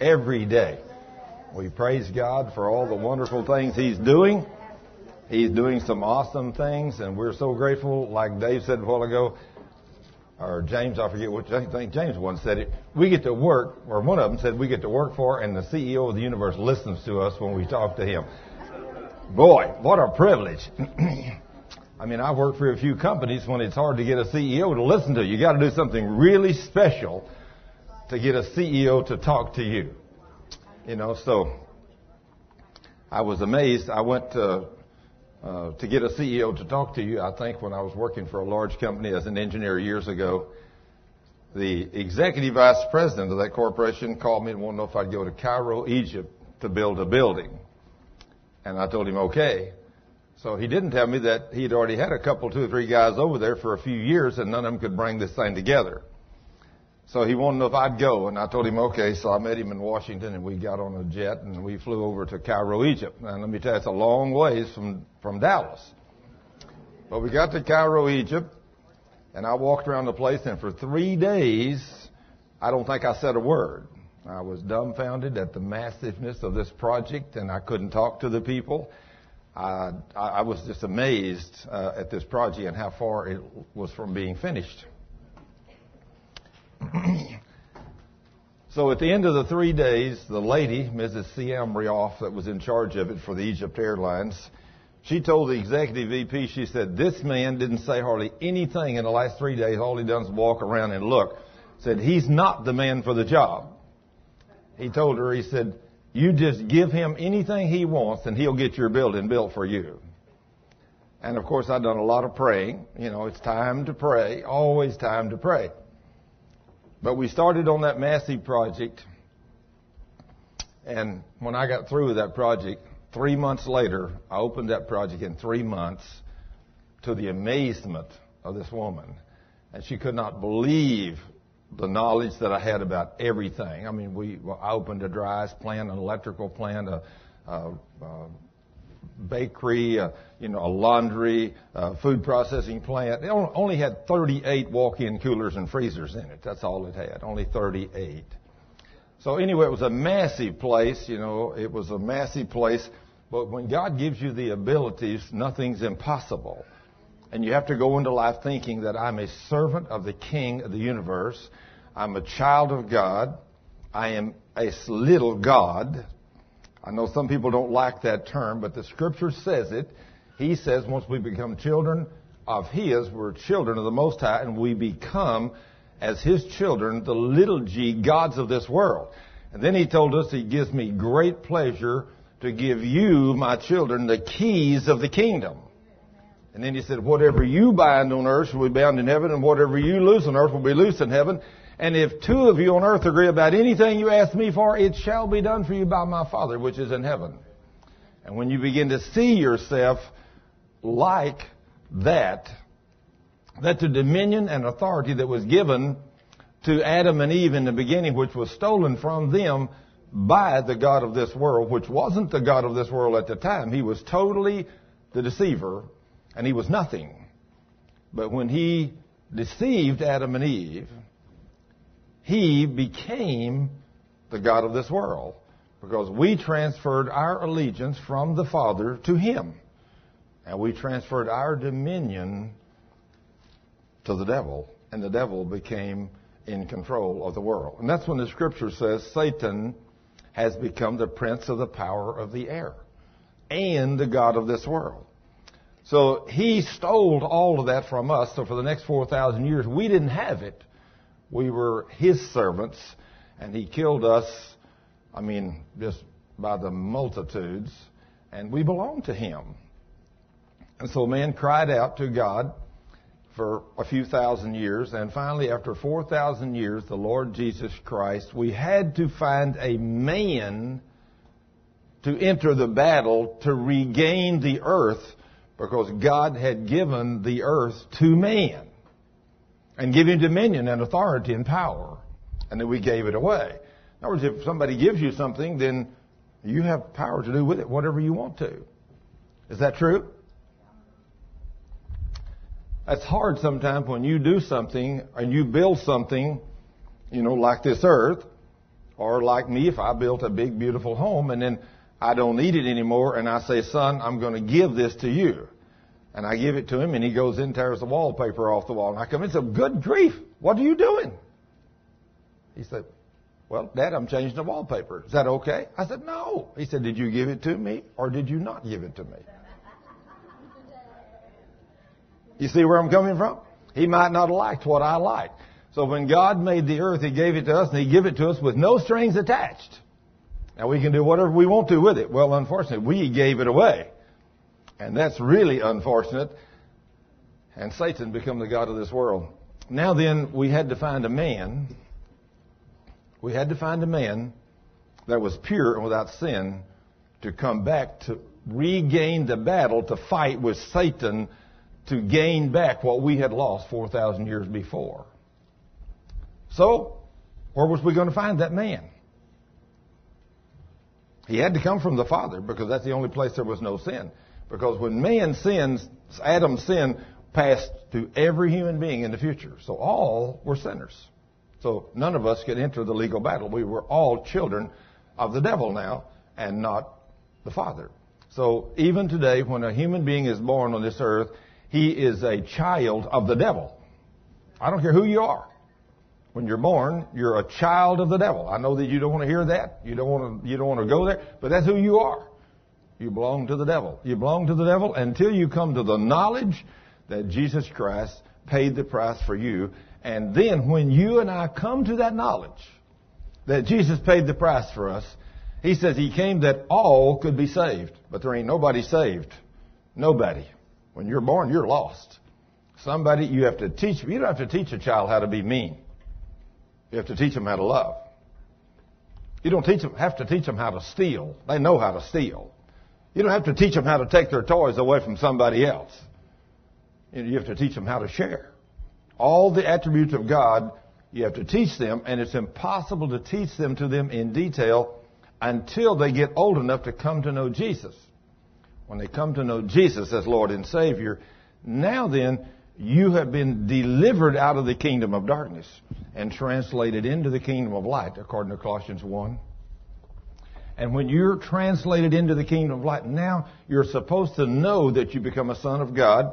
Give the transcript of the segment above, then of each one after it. Every day. We praise God for all the wonderful things He's doing. He's doing some awesome things, and we're so grateful. Like Dave said a while ago, or James, I forget which, I think James once said it, we get to work, or one of them said we get to work for, and the CEO of the universe listens to us when we talk to him. Boy, what a privilege. I mean, I worked for a few companies when it's hard to get a CEO to listen to you. You got to do something really special to get a CEO to talk to you. You know, so I was amazed. I went to get a CEO to talk to you, I think, when I was working for a large company as an engineer years ago. The executive vice president of that corporation called me and wanted to know if I'd go to Cairo, Egypt to build a building. And I told him, okay. So he didn't tell me that he'd already had a couple, two or three guys over there for a few years, and none of them could bring this thing together. So he wanted to know if I'd go, and I told him, okay. So I met him in Washington, and we got on a jet, and we flew over to Cairo, Egypt. And let me tell you, it's a long ways from Dallas. But we got to Cairo, Egypt, and I walked around the place, and for 3 days, I don't think I said a word. I was dumbfounded at the massiveness of this project, and I couldn't talk to the people. I was just amazed at this project and how far it was from being finished. So at the end of the 3 days, the lady, Mrs. Siamrioff, that was in charge of it for the Egypt Airlines, she told the executive VP, she said, this man didn't say hardly anything in the last 3 days. All he done is walk around and look. Said, he's not the man for the job. He told her, he said, you just give him anything he wants and he'll get your building built for you. And of course, I've done a lot of praying. You know, it's time to pray, always time to pray. But we started on that massive project, and when I got through with that project, 3 months later, I opened that project in 3 months to the amazement of this woman. And she could not believe the knowledge that I had about everything. I mean, I opened a dry ice plant, an electrical plant, a bakery, a laundry, food processing plant. It only had 38 walk-in coolers and freezers in it. That's all it had, only 38. So anyway, it was a massive place, But when God gives you the abilities, nothing's impossible. And you have to go into life thinking that I'm a servant of the King of the universe. I'm a child of God. I am a little God. I know some people don't like that term, but the Scripture says it. He says once we become children of His, we're children of the Most High, and we become, as His children, the little g, gods of this world. And then He told us, He gives me great pleasure to give you, my children, the keys of the kingdom. And then He said, whatever you bind on earth will be bound in heaven, and whatever you loose on earth will be loose in heaven. And if two of you on earth agree about anything you ask me for, it shall be done for you by my Father which is in heaven. And when you begin to see yourself like that the dominion and authority that was given to Adam and Eve in the beginning, which was stolen from them by the God of this world, which wasn't the God of this world at the time. He was totally the deceiver, and he was nothing. But when he deceived Adam and Eve, He became the God of this world because we transferred our allegiance from the Father to Him. And we transferred our dominion to the devil. And the devil became in control of the world. And that's when the Scripture says Satan has become the prince of the power of the air and the God of this world. So he stole all of that from us. So for the next 4,000 years, we didn't have it. We were his servants, and he killed us, just by the multitudes, and we belonged to him. And so man cried out to God for a few thousand years, and finally, after 4,000 years, the Lord Jesus Christ, we had to find a man to enter the battle to regain the earth, because God had given the earth to man. And give him dominion and authority and power. And then we gave it away. In other words, if somebody gives you something, then you have power to do with it whatever you want to. Is that true? It's hard sometimes when you do something and you build something, like this earth, Or like me, if I built a big, beautiful home and then I don't need it anymore and I say, son, I'm going to give this to you. And I give it to him and he goes in and tears the wallpaper off the wall. And I come in and say, good grief, what are you doing? He said, well, Dad, I'm changing the wallpaper. Is that okay? I said, no. He said, did you give it to me or did you not give it to me? You see where I'm coming from? He might not have liked what I liked. So when God made the earth, He gave it to us, and He gave it to us with no strings attached. Now, we can do whatever we want to with it. Well, unfortunately, we gave it away. And that's really unfortunate. And Satan became the god of this world. Now then, we had to find a man. We had to find a man that was pure and without sin to come back to regain the battle, to fight with Satan, to gain back what we had lost 4,000 years before. So, where was we going to find that man? He had to come from the Father because that's the only place there was no sin. Because when man sins, Adam's sin passed to every human being in the future. So all were sinners. So none of us could enter the legal battle. We were all children of the devil now and not the Father. So even today, when a human being is born on this earth, he is a child of the devil. I don't care who you are. When you're born, you're a child of the devil. I know that you don't want to hear that. You don't want to go there. But that's who you are. You belong to the devil. You belong to the devil until you come to the knowledge that Jesus Christ paid the price for you. And then when you and I come to that knowledge that Jesus paid the price for us, He says He came that all could be saved. But there ain't nobody saved. Nobody. When you're born, you're lost. Somebody you have to teach. You don't have to teach a child how to be mean. You have to teach them how to love. You don't have to teach them how to steal. They know how to steal. You don't have to teach them how to take their toys away from somebody else. You have to teach them how to share. All the attributes of God, you have to teach them, and it's impossible to teach them to them in detail until they get old enough to come to know Jesus. When they come to know Jesus as Lord and Savior, now then, you have been delivered out of the kingdom of darkness and translated into the kingdom of light, according to Colossians 1. And when you're translated into the kingdom of light, now you're supposed to know that you become a son of God.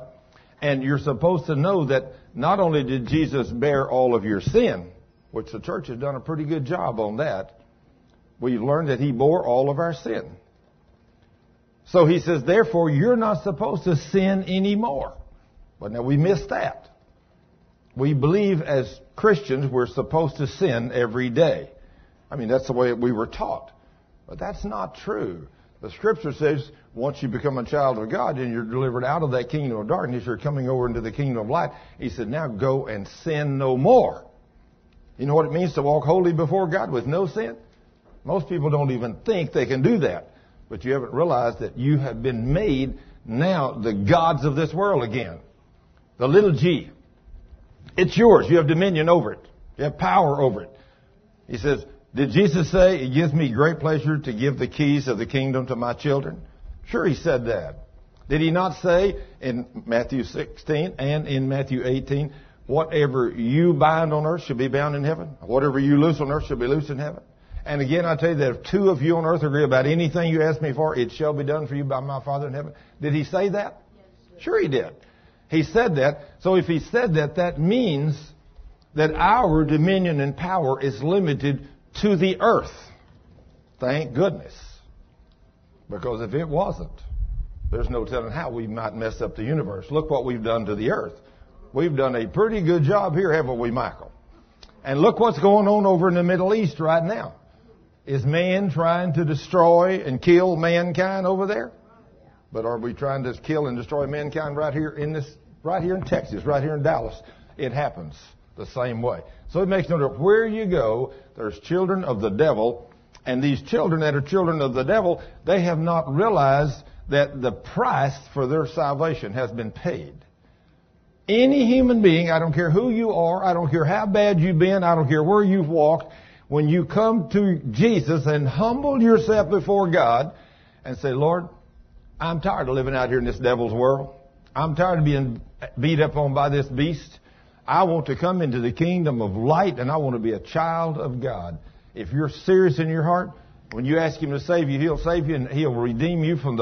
And you're supposed to know that not only did Jesus bear all of your sin, which the church has done a pretty good job on that, we've learned that He bore all of our sin. So He says, therefore, you're not supposed to sin anymore. But now we miss that. We believe as Christians we're supposed to sin every day. I mean, that's the way we were taught. But that's not true. The Scripture says once you become a child of God and you're delivered out of that kingdom of darkness, you're coming over into the kingdom of light. He said, now go and sin no more. You know what it means to walk holy before God with no sin? Most people don't even think they can do that. But you haven't realized that you have been made now the gods of this world again. The little G. It's yours. You have dominion over it. You have power over it. He says, did Jesus say, it gives me great pleasure to give the keys of the kingdom to my children? Sure, He said that. Did He not say in Matthew 16 and in Matthew 18, whatever you bind on earth shall be bound in heaven. Whatever you loose on earth shall be loose in heaven. And again, I tell you that if two of you on earth agree about anything you ask me for, it shall be done for you by my Father in heaven. Did He say that? Yes, sure, He did. He said that. So if He said that, that means that our dominion and power is limited to the earth. Thank goodness. Because if it wasn't, there's no telling how we might mess up the universe. Look what we've done to the earth. We've done a pretty good job here, haven't we, Michael? And look what's going on over in the Middle East right now. Is man trying to destroy and kill mankind over there? But are we trying to kill and destroy mankind right here in Texas, right here in Dallas? It happens the same way. So it makes no difference where you go. There's children of the devil, and these children that are children of the devil, they have not realized that the price for their salvation has been paid. Any human being, I don't care who you are, I don't care how bad you've been, I don't care where you've walked, when you come to Jesus and humble yourself before God and say, Lord, I'm tired of living out here in this devil's world. I'm tired of being beat up on by this beast. I want to come into the kingdom of light, and I want to be a child of God. If you're serious in your heart, when you ask Him to save you, He'll save you and He'll redeem you from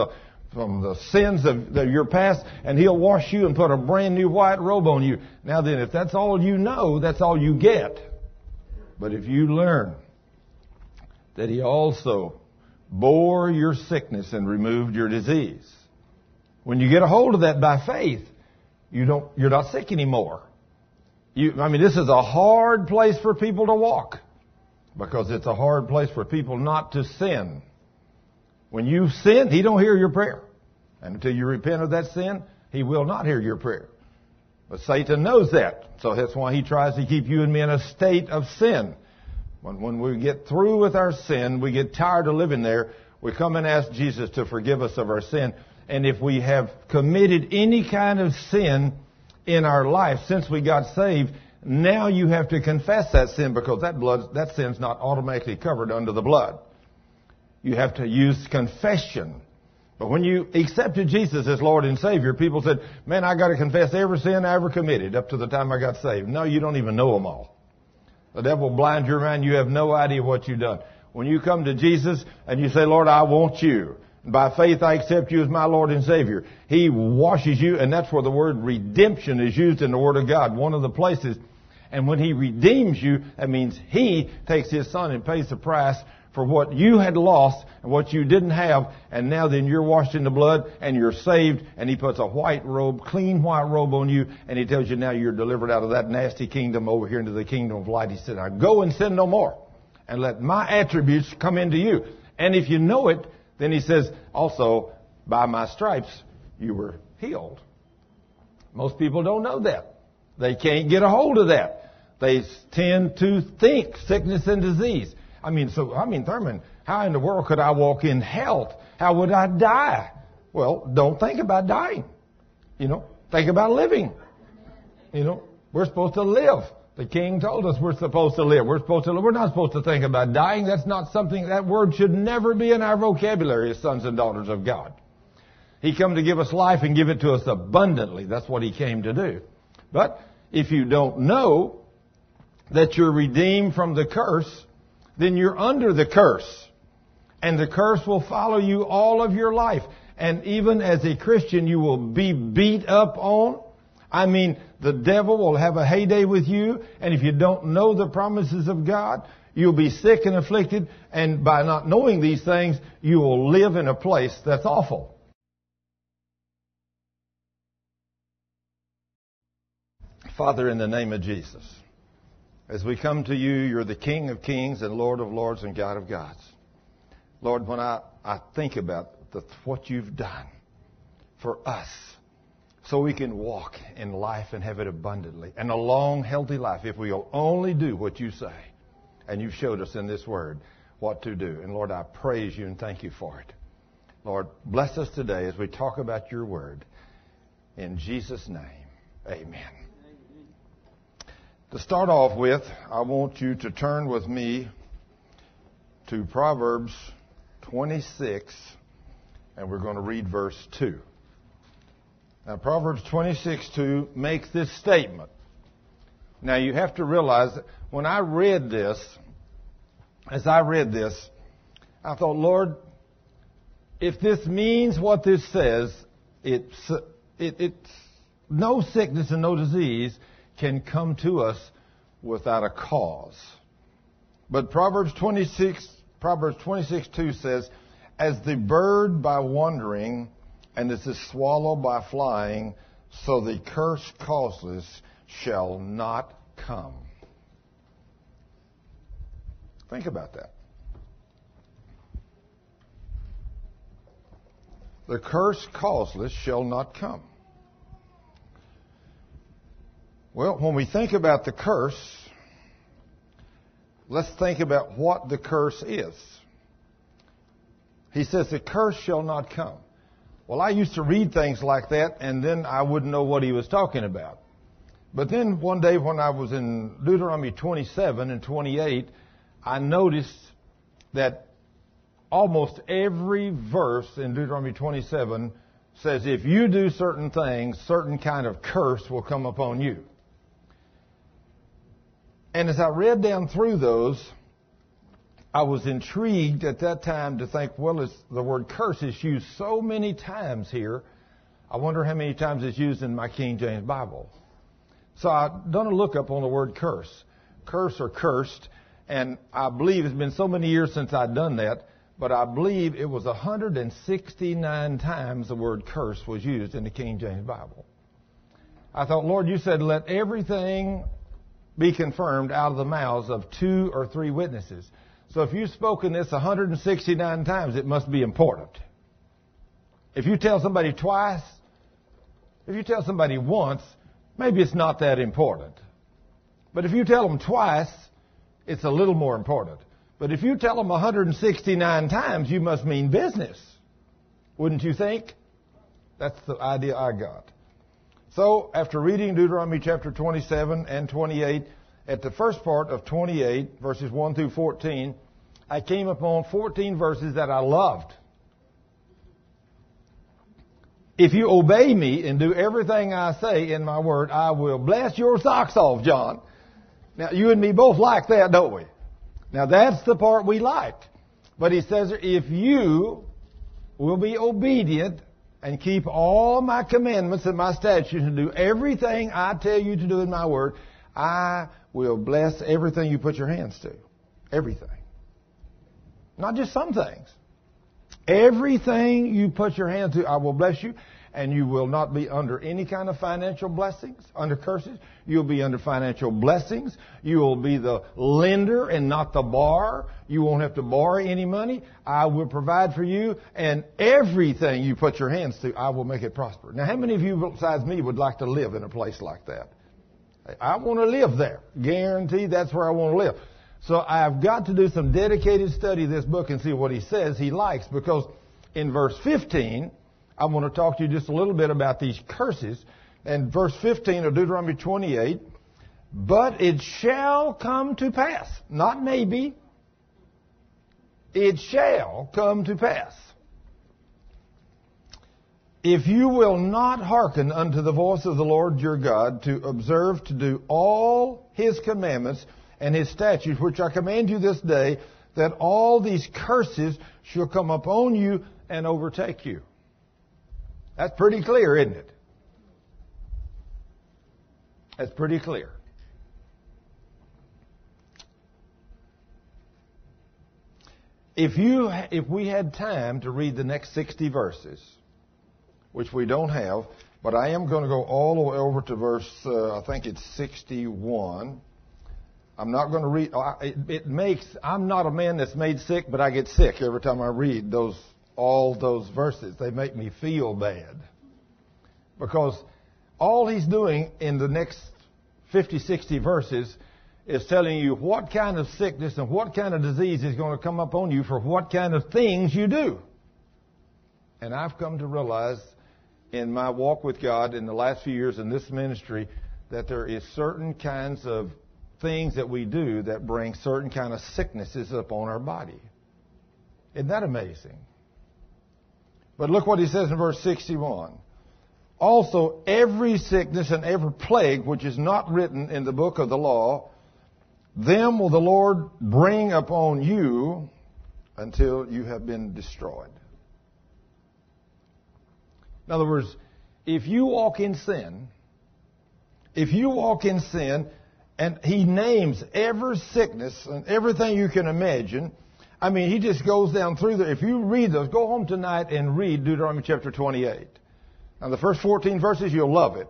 the sins of your past, and He'll wash you and put a brand new white robe on you. Now then, if that's all you know, that's all you get. But if you learn that He also bore your sickness and removed your disease, when you get a hold of that by faith, you're not sick anymore. This is a hard place for people to walk, because it's a hard place for people not to sin. When you sin, He don't hear your prayer. And until you repent of that sin, He will not hear your prayer. But Satan knows that. So that's why he tries to keep you and me in a state of sin. When we get through with our sin, we get tired of living there, we come and ask Jesus to forgive us of our sin. And if we have committed any kind of sin in our life since we got saved, now you have to confess that sin, because that sin's not automatically covered under the blood. You have to use confession. But when you accepted Jesus as Lord and Savior, people said, man, I got to confess every sin I ever committed up to the time I got saved. No, you don't even know them all. The devil blinds your mind. You have no idea what you've done. When you come to Jesus and you say, Lord, I want you. By faith, I accept you as my Lord and Savior. He washes you, and that's where the word redemption is used in the Word of God, one of the places. And when He redeems you, that means He takes His Son and pays the price for what you had lost and what you didn't have. And now then you're washed in the blood and you're saved, and He puts a white robe, clean white robe on you, and He tells you now you're delivered out of that nasty kingdom over here into the kingdom of light. He said, now go and sin no more, and let my attributes come into you. And if you know it, then He says, also, by my stripes, you were healed. Most people don't know that. They can't get a hold of that. They tend to think sickness and disease. Thurman, how in the world could I walk in health? How would I die? Well, don't think about dying. Think about living. We're supposed to live. The King told us we're supposed to live. We're not supposed to think about dying. That's not something, that word should never be in our vocabulary as sons and daughters of God. He came to give us life and give it to us abundantly. That's what He came to do. But if you don't know that you're redeemed from the curse, then you're under the curse. And the curse will follow you all of your life. And even as a Christian, you will be beat up on. The devil will have a heyday with you, and if you don't know the promises of God, you'll be sick and afflicted, and by not knowing these things, you will live in a place that's awful. Father, in the name of Jesus, as we come to you, you're the King of kings and Lord of lords and God of gods. Lord, when I think about what you've done for us, so we can walk in life and have it abundantly, and a long, healthy life, if we'll only do what you say. And you've showed us in this word what to do. And Lord, I praise you and thank you for it. Lord, bless us today as we talk about your word. In Jesus' name, amen. To start off with, I want you to turn with me to Proverbs 26, and we're going to read verse 2. Now, Proverbs 26:2 makes this statement. Now, you have to realize that as I read this, I thought, Lord, if this means what this says, it's no sickness and no disease can come to us without a cause. But Proverbs 26:2 says, as the bird by wandering, and as the swallow by flying, so the curse causeless shall not come. Think about that. The curse causeless shall not come. Well, when we think about the curse, let's think about what the curse is. He says, the curse shall not come. Well, I used to read things like that, and then I wouldn't know what he was talking about. But then one day when I was in Deuteronomy 27 and 28, I noticed that almost every verse in Deuteronomy 27 says, if you do certain things, certain kind of curse will come upon you. And as I read down through those, I was intrigued at that time to think, well, the word curse is used so many times here. I wonder how many times it's used in my King James Bible. So I've done a look up on the word curse, curse or cursed, and I believe it's been so many years since I've done that, but I believe it was 169 times the word curse was used in the King James Bible. I thought, Lord, you said, let everything be confirmed out of the mouths of two or three witnesses. So if you've spoken this 169 times, it must be important. If you tell somebody twice, if you tell somebody once, maybe it's not that important. But if you tell them twice, it's a little more important. But if you tell them 169 times, you must mean business. Wouldn't you think? That's the idea I got. So, after reading Deuteronomy chapter 27 and 28, at the first part of 28, verses 1 through 14, I came upon 14 verses that I loved. If you obey me and do everything I say in my word, I will bless your socks off, John. Now, you and me both like that, don't we? Now, that's the part we liked. But he says, if you will be obedient and keep all my commandments and my statutes and do everything I tell you to do in my word, I will bless everything you put your hands to. Everything. Not just some things. Everything you put your hands to, I will bless you, and you will not be under any kind of financial blessings, under curses. You'll be under financial blessings. You will be the lender and not the borrower. You won't have to borrow any money. I will provide for you, and everything you put your hands to, I will make it prosper. Now, how many of you besides me would like to live in a place like that? I want to live there. Guaranteed that's where I want to live. So I've got to do some dedicated study of this book and see what he says he likes, because in verse 15, I want to talk to you just a little bit about these curses. And verse 15 of Deuteronomy 28, but it shall come to pass. Not maybe. It shall come to pass. If you will not hearken unto the voice of the Lord your God to observe to do all his commandments and his statutes, which I command you this day, that all these curses shall come upon you and overtake you. That's pretty clear, isn't it? That's pretty clear. If we had time to read the next 60 verses, which we don't have, but I am going to go all the way over to verse, I think it's 61. I'm not going to read. I'm not a man that's made sick, but I get sick every time I read all those verses. They make me feel bad. Because all he's doing in the next 50, 60 verses is telling you what kind of sickness and what kind of disease is going to come upon you for what kind of things you do. And I've come to realize in my walk with God in the last few years in this ministry that there is certain kinds of things that we do that bring certain kind of sicknesses upon our body. Isn't that amazing? But look what he says in verse 61. Also, every sickness and every plague which is not written in the book of the law, them will the Lord bring upon you until you have been destroyed. In other words, if you walk in sin, and he names every sickness and everything you can imagine. I mean, he just goes down through there. If you read those, go home tonight and read Deuteronomy chapter 28. Now, the first 14 verses, you'll love it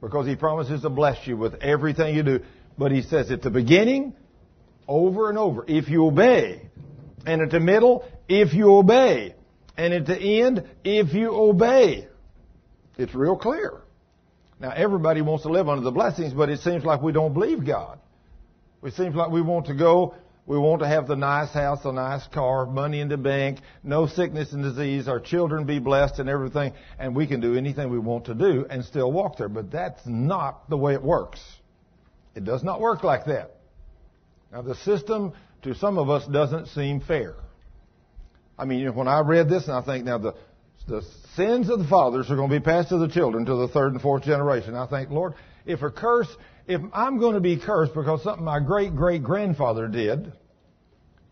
because he promises to bless you with everything you do. But he says at the beginning, over and over, if you obey. And at the middle, if you obey. And at the end, if you obey. It's real clear. Now, everybody wants to live under the blessings, but it seems like we don't believe God. It seems like we want to have the nice house, the nice car, money in the bank, no sickness and disease, our children be blessed and everything, and we can do anything we want to do and still walk there. But that's not the way it works. It does not work like that. Now, the system to some of us doesn't seem fair. I mean, when I read this, and I think, now, the sins of the fathers are going to be passed to the children to the third and fourth generation. I think, Lord, if I'm going to be cursed because something my great-great-grandfather did,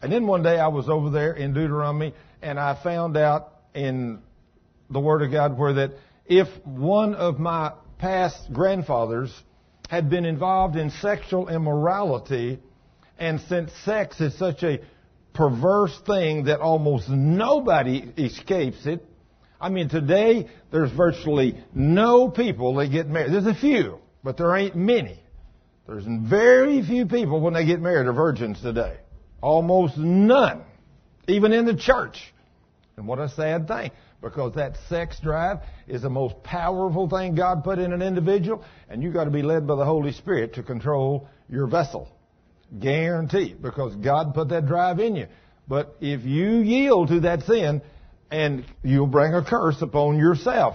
And then one day I was over there in Deuteronomy, and I found out in the Word of God where that if one of my past grandfathers had been involved in sexual immorality, and since sex is such a perverse thing that almost nobody escapes it, I mean, today there's virtually no people that get married. There's a few, but there ain't many. There's very few people when they get married are virgins today. Almost none, even in the church. And what a sad thing, because that sex drive is the most powerful thing God put in an individual, and you've got to be led by the Holy Spirit to control your vessel. Guaranteed, because God put that drive in you. But if you yield to that sin, and you'll bring a curse upon yourself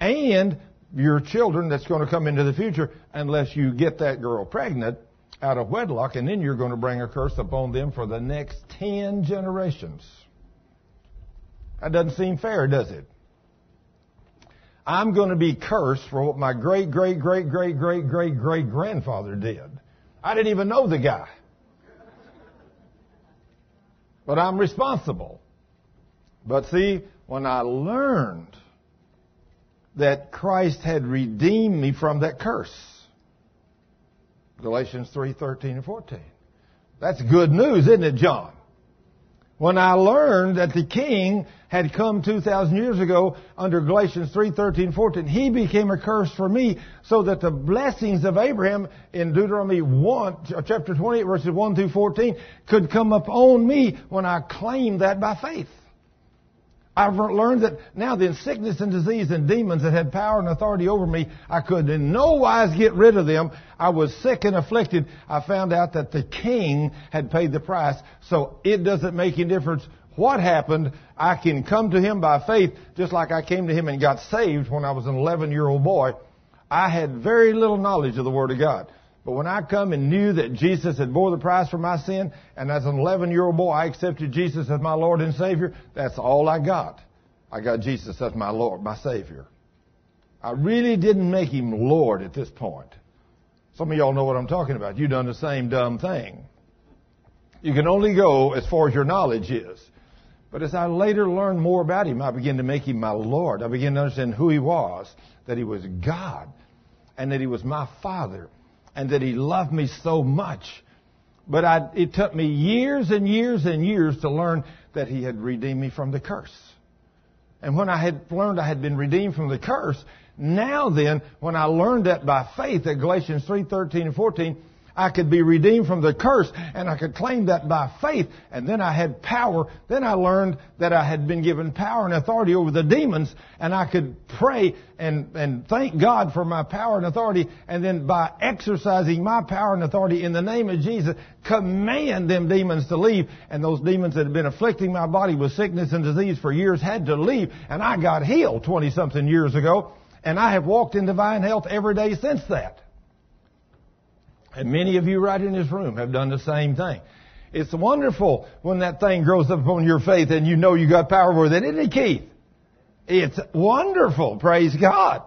and your children that's going to come into the future, unless you get that girl pregnant out of wedlock, and then you're going to bring a curse upon them for the next 10 generations. That doesn't seem fair, does it? I'm going to be cursed for what my great-great-great-great-great-great-great-grandfather did. I didn't even know the guy. But I'm responsible. But see, when I learned that Christ had redeemed me from that curse, Galatians 3:13 and 14. That's good news, isn't it, John? When I learned that the King had come 2,000 years ago under Galatians 3:13, 14, He became a curse for me, so that the blessings of Abraham in Deuteronomy 1, chapter 28, verses 1 through 14, could come upon me when I claimed that by faith. I've learned that now then sickness and disease and demons that had power and authority over me, I could in no wise get rid of them. I was sick and afflicted. I found out that the King had paid the price. So it doesn't make any difference what happened. I can come to Him by faith, just like I came to Him and got saved when I was an 11-year-old boy. I had very little knowledge of the Word of God. But when I come and knew that Jesus had bore the price for my sin, and as an 11-year-old boy, I accepted Jesus as my Lord and Savior, that's all I got. I got Jesus as my Lord, my Savior. I really didn't make Him Lord at this point. Some of y'all know what I'm talking about. You've done the same dumb thing. You can only go as far as your knowledge is. But as I later learned more about Him, I began to make Him my Lord. I began to understand who He was, that He was God, and that He was my Father, and that He loved me so much. But it took me years and years and years to learn that He had redeemed me from the curse. And when I had learned I had been redeemed from the curse, now then, when I learned that by faith at Galatians 3:13 and 14, I could be redeemed from the curse, and I could claim that by faith, and then I had power. Then I learned that I had been given power and authority over the demons, and I could pray and thank God for my power and authority, and then by exercising my power and authority in the name of Jesus, command them demons to leave, and those demons that had been afflicting my body with sickness and disease for years had to leave, and I got healed 20-something years ago, and I have walked in divine health every day since that. And many of you right in this room have done the same thing. It's wonderful when that thing grows up upon your faith and you know you got power over it, isn't it, Keith? It's wonderful. Praise God.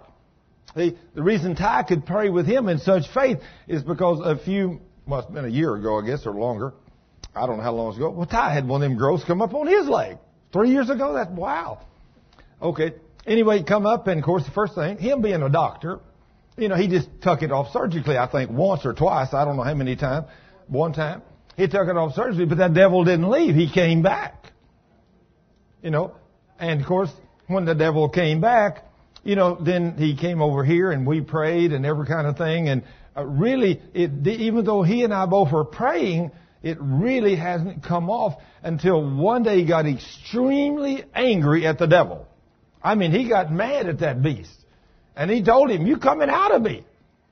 The reason Ty could pray with him in such faith is because it's been a year ago, I guess, or longer. I don't know how long ago. Well, Ty had one of them growths come up on his leg 3 years ago. That's wow. Okay. Anyway, come up, and of course, the first thing, him being a doctor, you know, he just took it off surgically, I think, once or twice. I don't know how many times. One time. He took it off surgically, but that devil didn't leave. He came back. You know, and of course, when the devil came back, you know, then he came over here and we prayed and every kind of thing. And really, even though he and I both were praying, it really hasn't come off until one day he got extremely angry at the devil. I mean, he got mad at that beast. And he told him, "You coming out of me."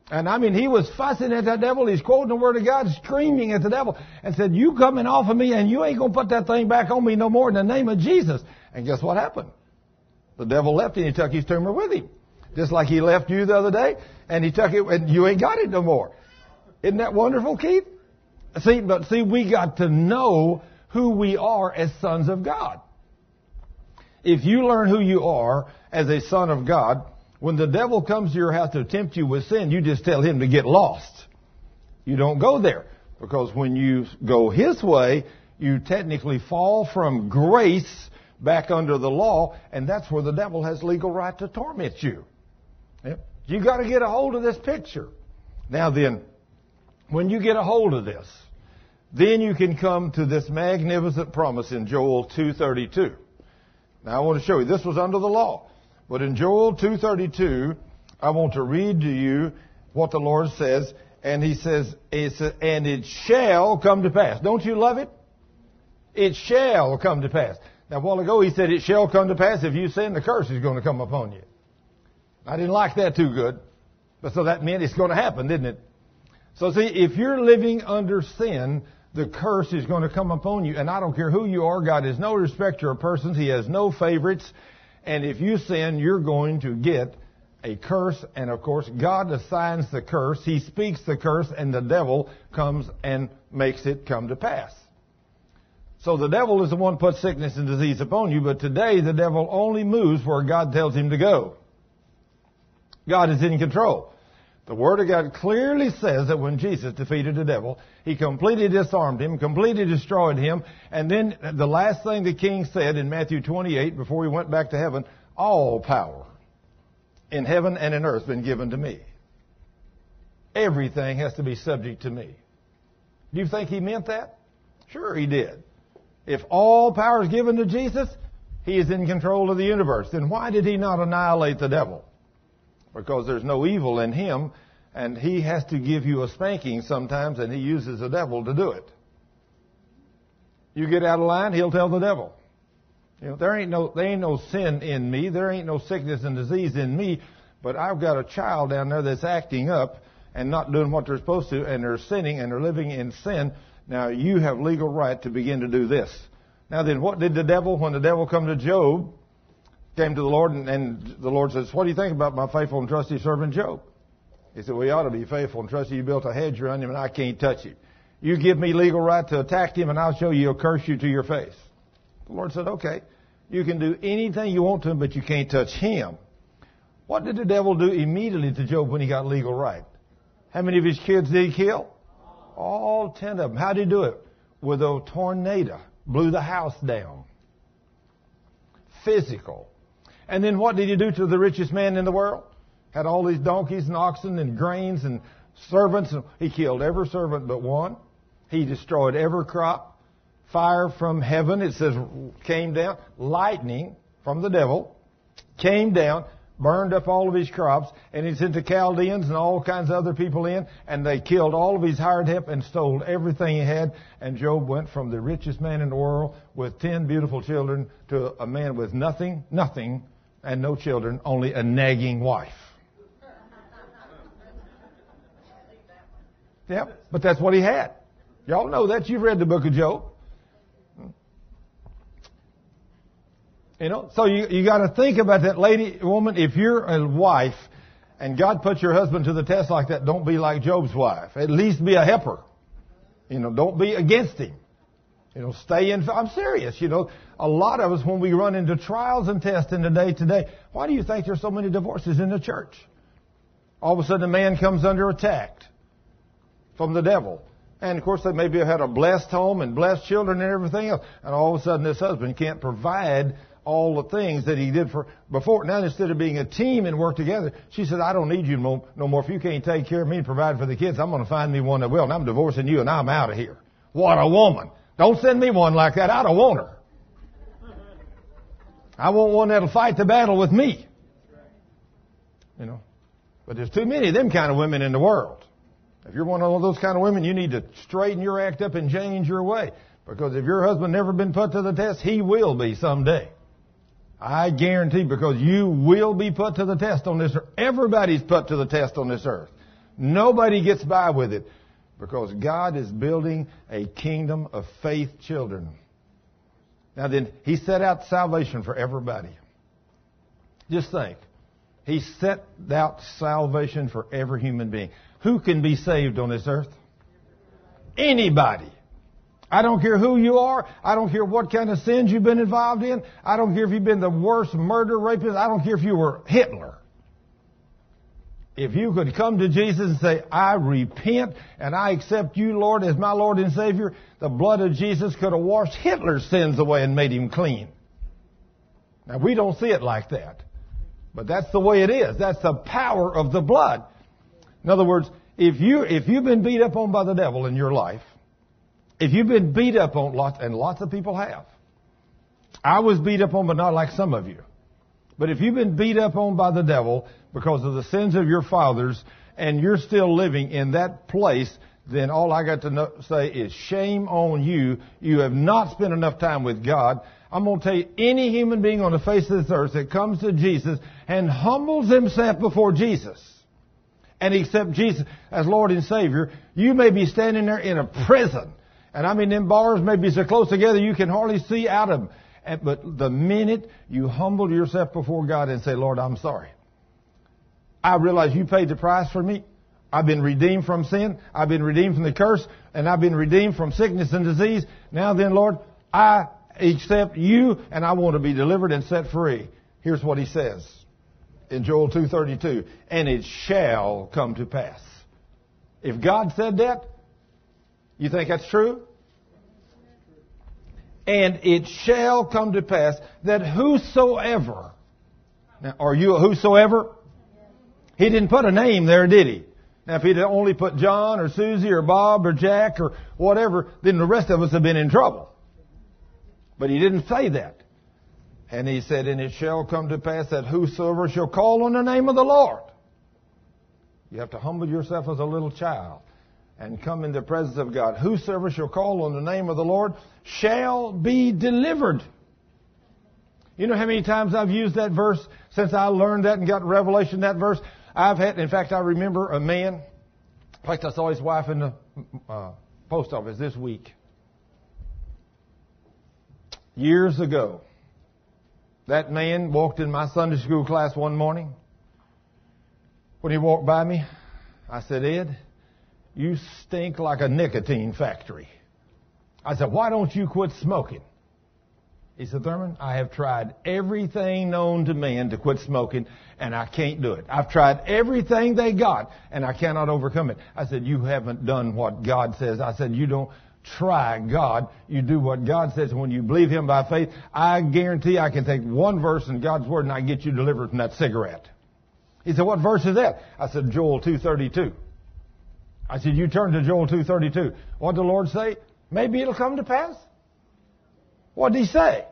And I mean, he was fussing at that devil. He's quoting the Word of God, screaming at the devil, and said, "You coming off of me, and you ain't going to put that thing back on me no more in the name of Jesus." And guess what happened? The devil left, and he took his tumor with him. Just like he left you the other day, and he took it, and you ain't got it no more. Isn't that wonderful, Keith? But we got to know who we are as sons of God. If you learn who you are as a son of God, when the devil comes to your house to tempt you with sin, you just tell him to get lost. You don't go there. Because when you go his way, you technically fall from grace back under the law, and that's where the devil has legal right to torment you. Yep. You got to get a hold of this picture. Now then, when you get a hold of this, then you can come to this magnificent promise in Joel 2:32. Now I want to show you, this was under the law. But in Joel 2:32, I want to read to you what the Lord says. And he says, and it shall come to pass. Don't you love it? It shall come to pass. Now, a while ago, he said, it shall come to pass. If you sin, the curse is going to come upon you. I didn't like that too good. But so that meant it's going to happen, didn't it? So see, if you're living under sin, the curse is going to come upon you. And I don't care who you are. God is no respecter of persons. He has no favorites. And if you sin, you're going to get a curse. And of course, God assigns the curse. He speaks the curse, and the devil comes and makes it come to pass. So the devil is the one who puts sickness and disease upon you. But today, the devil only moves where God tells him to go. God is in control. The Word of God clearly says that when Jesus defeated the devil, he completely disarmed him, completely destroyed him. And then the last thing the king said in Matthew 28, before he went back to heaven, all power in heaven and in earth has been given to me. Everything has to be subject to me. Do you think he meant that? Sure he did. If all power is given to Jesus, he is in control of the universe. Then why did he not annihilate the devil? Because there's no evil in him, and he has to give you a spanking sometimes, and he uses the devil to do it. You get out of line, he'll tell the devil, you know, there ain't no sin in me, there ain't no sickness and disease in me, but I've got a child down there that's acting up and not doing what they're supposed to, and they're sinning and they're living in sin. Now you have legal right to begin to do this. Now then, what did the devil, when the devil come to Job? Came to the Lord, and the Lord says, what do you think about my faithful and trusty servant Job? He said, well, he ought to be faithful and trusty. You built a hedge around him, and I can't touch him. You give me legal right to attack him, and I'll show you, he'll curse you to your face. The Lord said, okay, you can do anything you want to him, but you can't touch him. What did the devil do immediately to Job when he got legal right? How many of his kids did he kill? All 10 of them. How did he do it? With a tornado. Blew the house down. Physical. And then what did he do to the richest man in the world? Had all these donkeys and oxen and grains and servants. He killed every servant but one. He destroyed every crop. Fire from heaven, it says, came down. Lightning from the devil came down, burned up all of his crops. And he sent the Chaldeans and all kinds of other people in. And they killed all of his hired help and stole everything he had. And Job went from the richest man in the world with 10 beautiful children to a man with nothing. And no children, only a nagging wife. Yep, but that's what he had. Y'all know that. You've read the book of Job. You know, so you got to think about that lady, woman. If you're a wife and God puts your husband to the test like that, don't be like Job's wife. At least be a helper. You know, don't be against him. You know, stay in. I'm serious. You know, a lot of us, when we run into trials and tests in the day to day, why do you think there's so many divorces in the church? All of a sudden, a man comes under attack from the devil. And, of course, they maybe had a blessed home and blessed children and everything else. And all of a sudden, this husband can't provide all the things that he did for before. Now, instead of being a team and work together, she said, I don't need you no more. If you can't take care of me and provide for the kids, I'm going to find me one that will. And I'm divorcing you, and I'm out of here. What a woman. Don't send me one like that. I don't want her. I want one that'll fight the battle with me. You know, but there's too many of them kind of women in the world. If you're one of those kind of women, you need to straighten your act up and change your way. Because if your husband never been put to the test, he will be someday. I guarantee, because you will be put to the test on this earth. Everybody's put to the test on this earth. Nobody gets by with it. Because God is building a kingdom of faith children. Now then, He set out salvation for everybody. Just think. He set out salvation for every human being. Who can be saved on this earth? Anybody. I don't care who you are. I don't care what kind of sins you've been involved in. I don't care if you've been the worst murderer, rapist. I don't care if you were Hitler. If you could come to Jesus and say, I repent and I accept you, Lord, as my Lord and Savior, the blood of Jesus could have washed Hitler's sins away and made him clean. Now, we don't see it like that, but that's the way it is. That's the power of the blood. In other words, if you've been beat up on by the devil in your life, if you've been beat up on, lots of people have. I was beat up on, but not like some of you. But if you've been beat up on by the devil because of the sins of your fathers and you're still living in that place, then all I got to say is shame on you. You have not spent enough time with God. I'm going to tell you, any human being on the face of this earth that comes to Jesus and humbles himself before Jesus and accept Jesus as Lord and Savior, you may be standing there in a prison. And I mean, them bars may be so close together you can hardly see out of them. But the minute you humble yourself before God and say, Lord, I'm sorry. I realize you paid the price for me. I've been redeemed from sin. I've been redeemed from the curse. And I've been redeemed from sickness and disease. Now then, Lord, I accept you and I want to be delivered and set free. Here's what he says in Joel 2:32. And it shall come to pass. If God said that, you think that's true? And it shall come to pass that whosoever, now are you a whosoever? He didn't put a name there, did he? Now, if he'd only put John or Susie or Bob or Jack or whatever, then the rest of us have been in trouble. But he didn't say that. And he said, and it shall come to pass that whosoever shall call on the name of the Lord. You have to humble yourself as a little child and come in the presence of God. Whosoever shall call on the name of the Lord shall be delivered. You know how many times I've used that verse since I learned that and got revelation in that verse? In fact, I remember a man. In fact, I saw his wife in the post office this week. Years ago, that man walked in my Sunday school class one morning. When he walked by me, I said, Ed, you stink like a nicotine factory. I said, why don't you quit smoking? He said, Thurman, I have tried everything known to man to quit smoking, and I can't do it. I've tried everything they got, and I cannot overcome it. I said, you haven't done what God says. I said, you don't try God. You do what God says. When you believe him by faith, I guarantee I can take one verse in God's word, and I can get you delivered from that cigarette. He said, what verse is that? I said, Joel 2:32. I said, you turn to Joel 2:32. What did the Lord say? Maybe it'll come to pass. What did he say?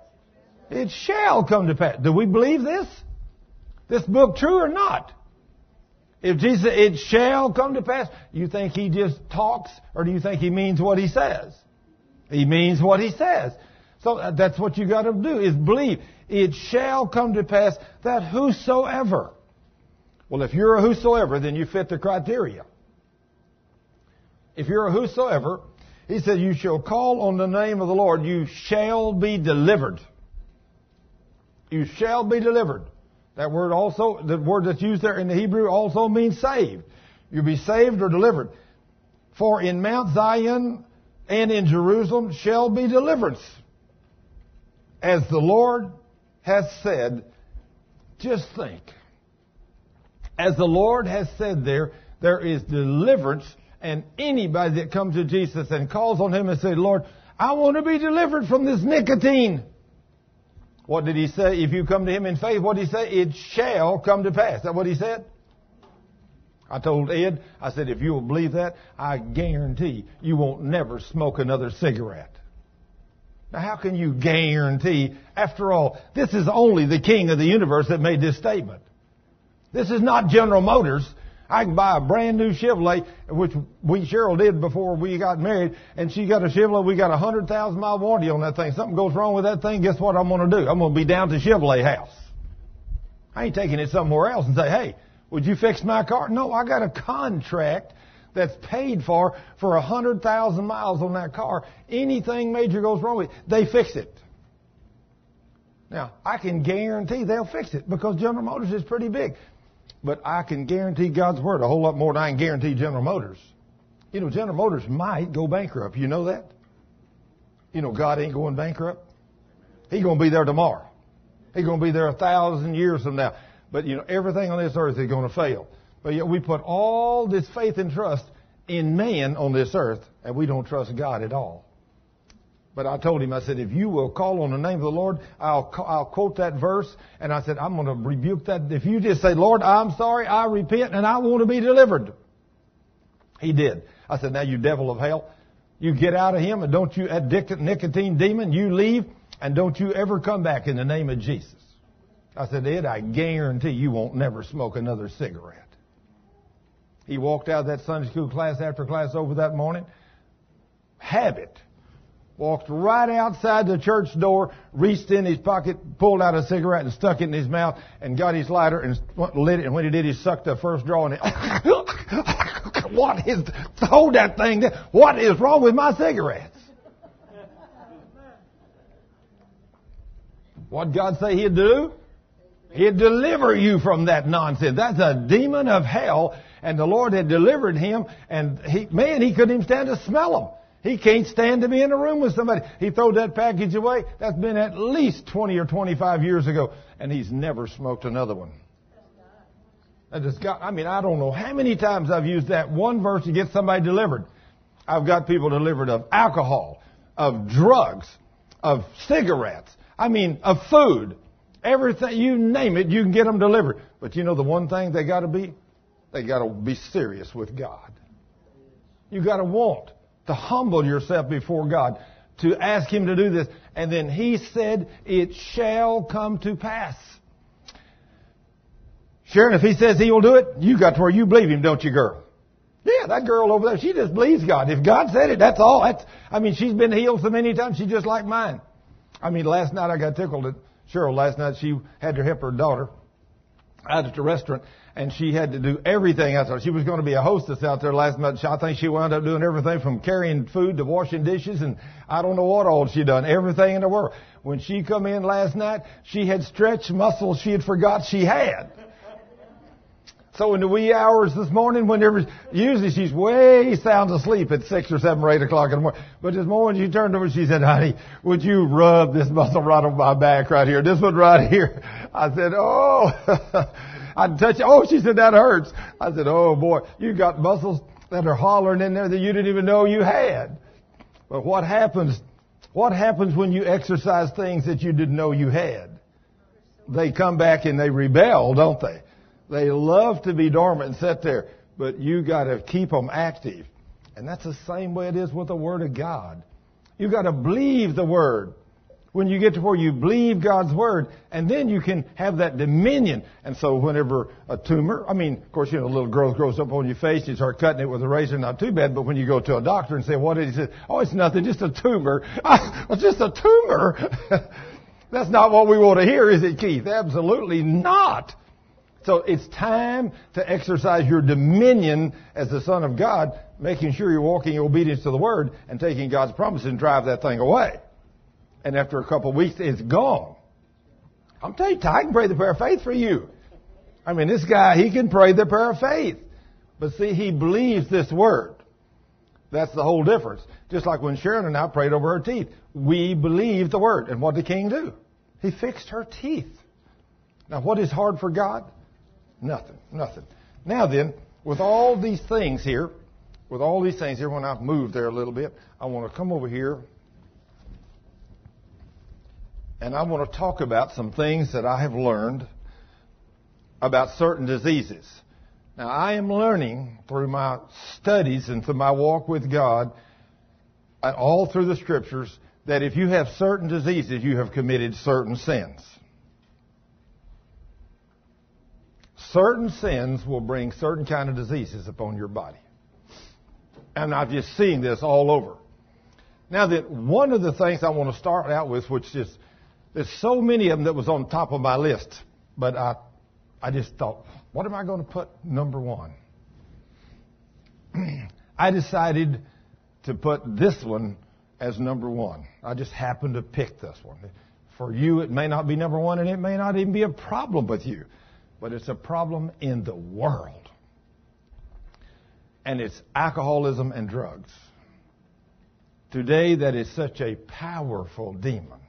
It shall come to pass. Do we believe this? This book true or not? If Jesus said, it shall come to pass, you think he just talks or do you think he means what he says? He means what he says. So that's what you got to do is believe. It shall come to pass that whosoever. Well, if you're a whosoever, then you fit the criteria. If you're a whosoever, he said, you shall call on the name of the Lord. You shall be delivered. You shall be delivered. That word also, the word that's used there in the Hebrew also means saved. You'll be saved or delivered. For in Mount Zion and in Jerusalem shall be deliverance. As the Lord has said, just think. As the Lord has said there is deliverance. And anybody that comes to Jesus and calls on him and says, Lord, I want to be delivered from this nicotine. What did he say? If you come to him in faith, what did he say? It shall come to pass. Is that what he said? I told Ed, I said, if you will believe that, I guarantee you won't never smoke another cigarette. Now, how can you guarantee? After all, this is only the King of the universe that made this statement. This is not General Motors. I can buy a brand new Chevrolet, which Cheryl did before we got married, and she got a Chevrolet. We got a 100,000-mile warranty on that thing. Something goes wrong with that thing, guess what I'm going to do? I'm going to be down to Chevrolet house. I ain't taking it somewhere else and say, hey, would you fix my car? No, I got a contract that's paid for 100,000 miles on that car. Anything major goes wrong with it, they fix it. Now, I can guarantee they'll fix it because General Motors is pretty big. But I can guarantee God's word a whole lot more than I can guarantee General Motors. You know, General Motors might go bankrupt. You know that? You know, God ain't going bankrupt. He's going to be there tomorrow. He's going to be there 1,000 years from now. But, you know, everything on this earth is going to fail. But yet we put all this faith and trust in man on this earth, and we don't trust God at all. But I told him, I said, if you will call on the name of the Lord, I'll quote that verse. And I said, I'm going to rebuke that. If you just say, Lord, I'm sorry, I repent, and I want to be delivered. He did. I said, now you devil of hell, you get out of him, and don't you addicted nicotine demon, you leave, and don't you ever come back in the name of Jesus. I said, Ed, I guarantee you won't never smoke another cigarette. He walked out of that Sunday school class after class over that morning. Habit. Walked right outside the church door, reached in his pocket, pulled out a cigarette and stuck it in his mouth, and got his lighter and lit it. And when he did, he sucked the first draw and hold that thing there. What is wrong with my cigarettes? What did God say he'd do? He'd deliver you from that nonsense. That's a demon of hell. And the Lord had delivered him, and he couldn't even stand to smell them. He can't stand to be in a room with somebody. He threw that package away. That's been at least 20 or 25 years ago, and he's never smoked another one. I don't know how many times I've used that one verse to get somebody delivered. I've got people delivered of alcohol, of drugs, of cigarettes, of food. Everything, you name it, you can get them delivered. But you know the one thing they got to be? They got to be serious with God. You got to want to humble yourself before God, to ask Him to do this. And then He said, it shall come to pass. Sharon, if He says He will do it, you got to where you believe Him, don't you, girl? Yeah, that girl over there, she just believes God. If God said it, that's all. She's been healed so many times, she's just like mine. Last night I got tickled at Cheryl. Last night she had to help her daughter out at the restaurant, and she had to do everything out there. She was going to be a hostess out there last month. I think she wound up doing everything from carrying food to washing dishes, and I don't know what all she done. Everything in the world. When she come in last night, she had stretched muscles she had forgot she had. So in the wee hours this morning, usually she's way sound asleep at 6 or 7 or 8 o'clock in the morning. But this morning she turned over and she said, honey, would you rub this muscle right on my back right here? This one right here. I said, oh, I'd touch it. Oh, she said, that hurts. I said, oh boy, you got muscles that are hollering in there that you didn't even know you had. But what happens when you exercise things that you didn't know you had? They come back and they rebel, don't they? They love to be dormant and sit there, but you got to keep them active. And that's the same way it is with the Word of God. You got to believe the Word. When you get to where you believe God's Word, and then you can have that dominion. And so whenever a tumor, a little growth grows up on your face, you start cutting it with a razor, not too bad. But when you go to a doctor and say, what is it? He says, oh, it's nothing, just a tumor. It's just a tumor. That's not what we want to hear, is it, Keith? Absolutely not. So it's time to exercise your dominion as the Son of God, making sure you're walking in obedience to the Word and taking God's promise and drive that thing away. And after a couple of weeks, it's gone. I'm telling you, Ty can pray the prayer of faith for you. This guy, he can pray the prayer of faith. But see, he believes this Word. That's the whole difference. Just like when Sharon and I prayed over her teeth. We believed the Word. And what did the King do? He fixed her teeth. Now, what is hard for God? Nothing. Now then, with all these things here, when I've moved there a little bit, I want to come over here and I want to talk about some things that I have learned about certain diseases. Now, I am learning through my studies and through my walk with God, all through the Scriptures, that if you have certain diseases, you have committed certain sins. Certain sins will bring certain kind of diseases upon your body. And I've just seen this all over. Now that one of the things I want to start out with, which is, there's so many of them that was on top of my list, but I just thought, what am I going to put number one? I decided to put this one as number one. I just happened to pick this one. For you, it may not be number one, and it may not even be a problem with you. But it's a problem in the world. And it's alcoholism and drugs. Today, that is such a powerful demon.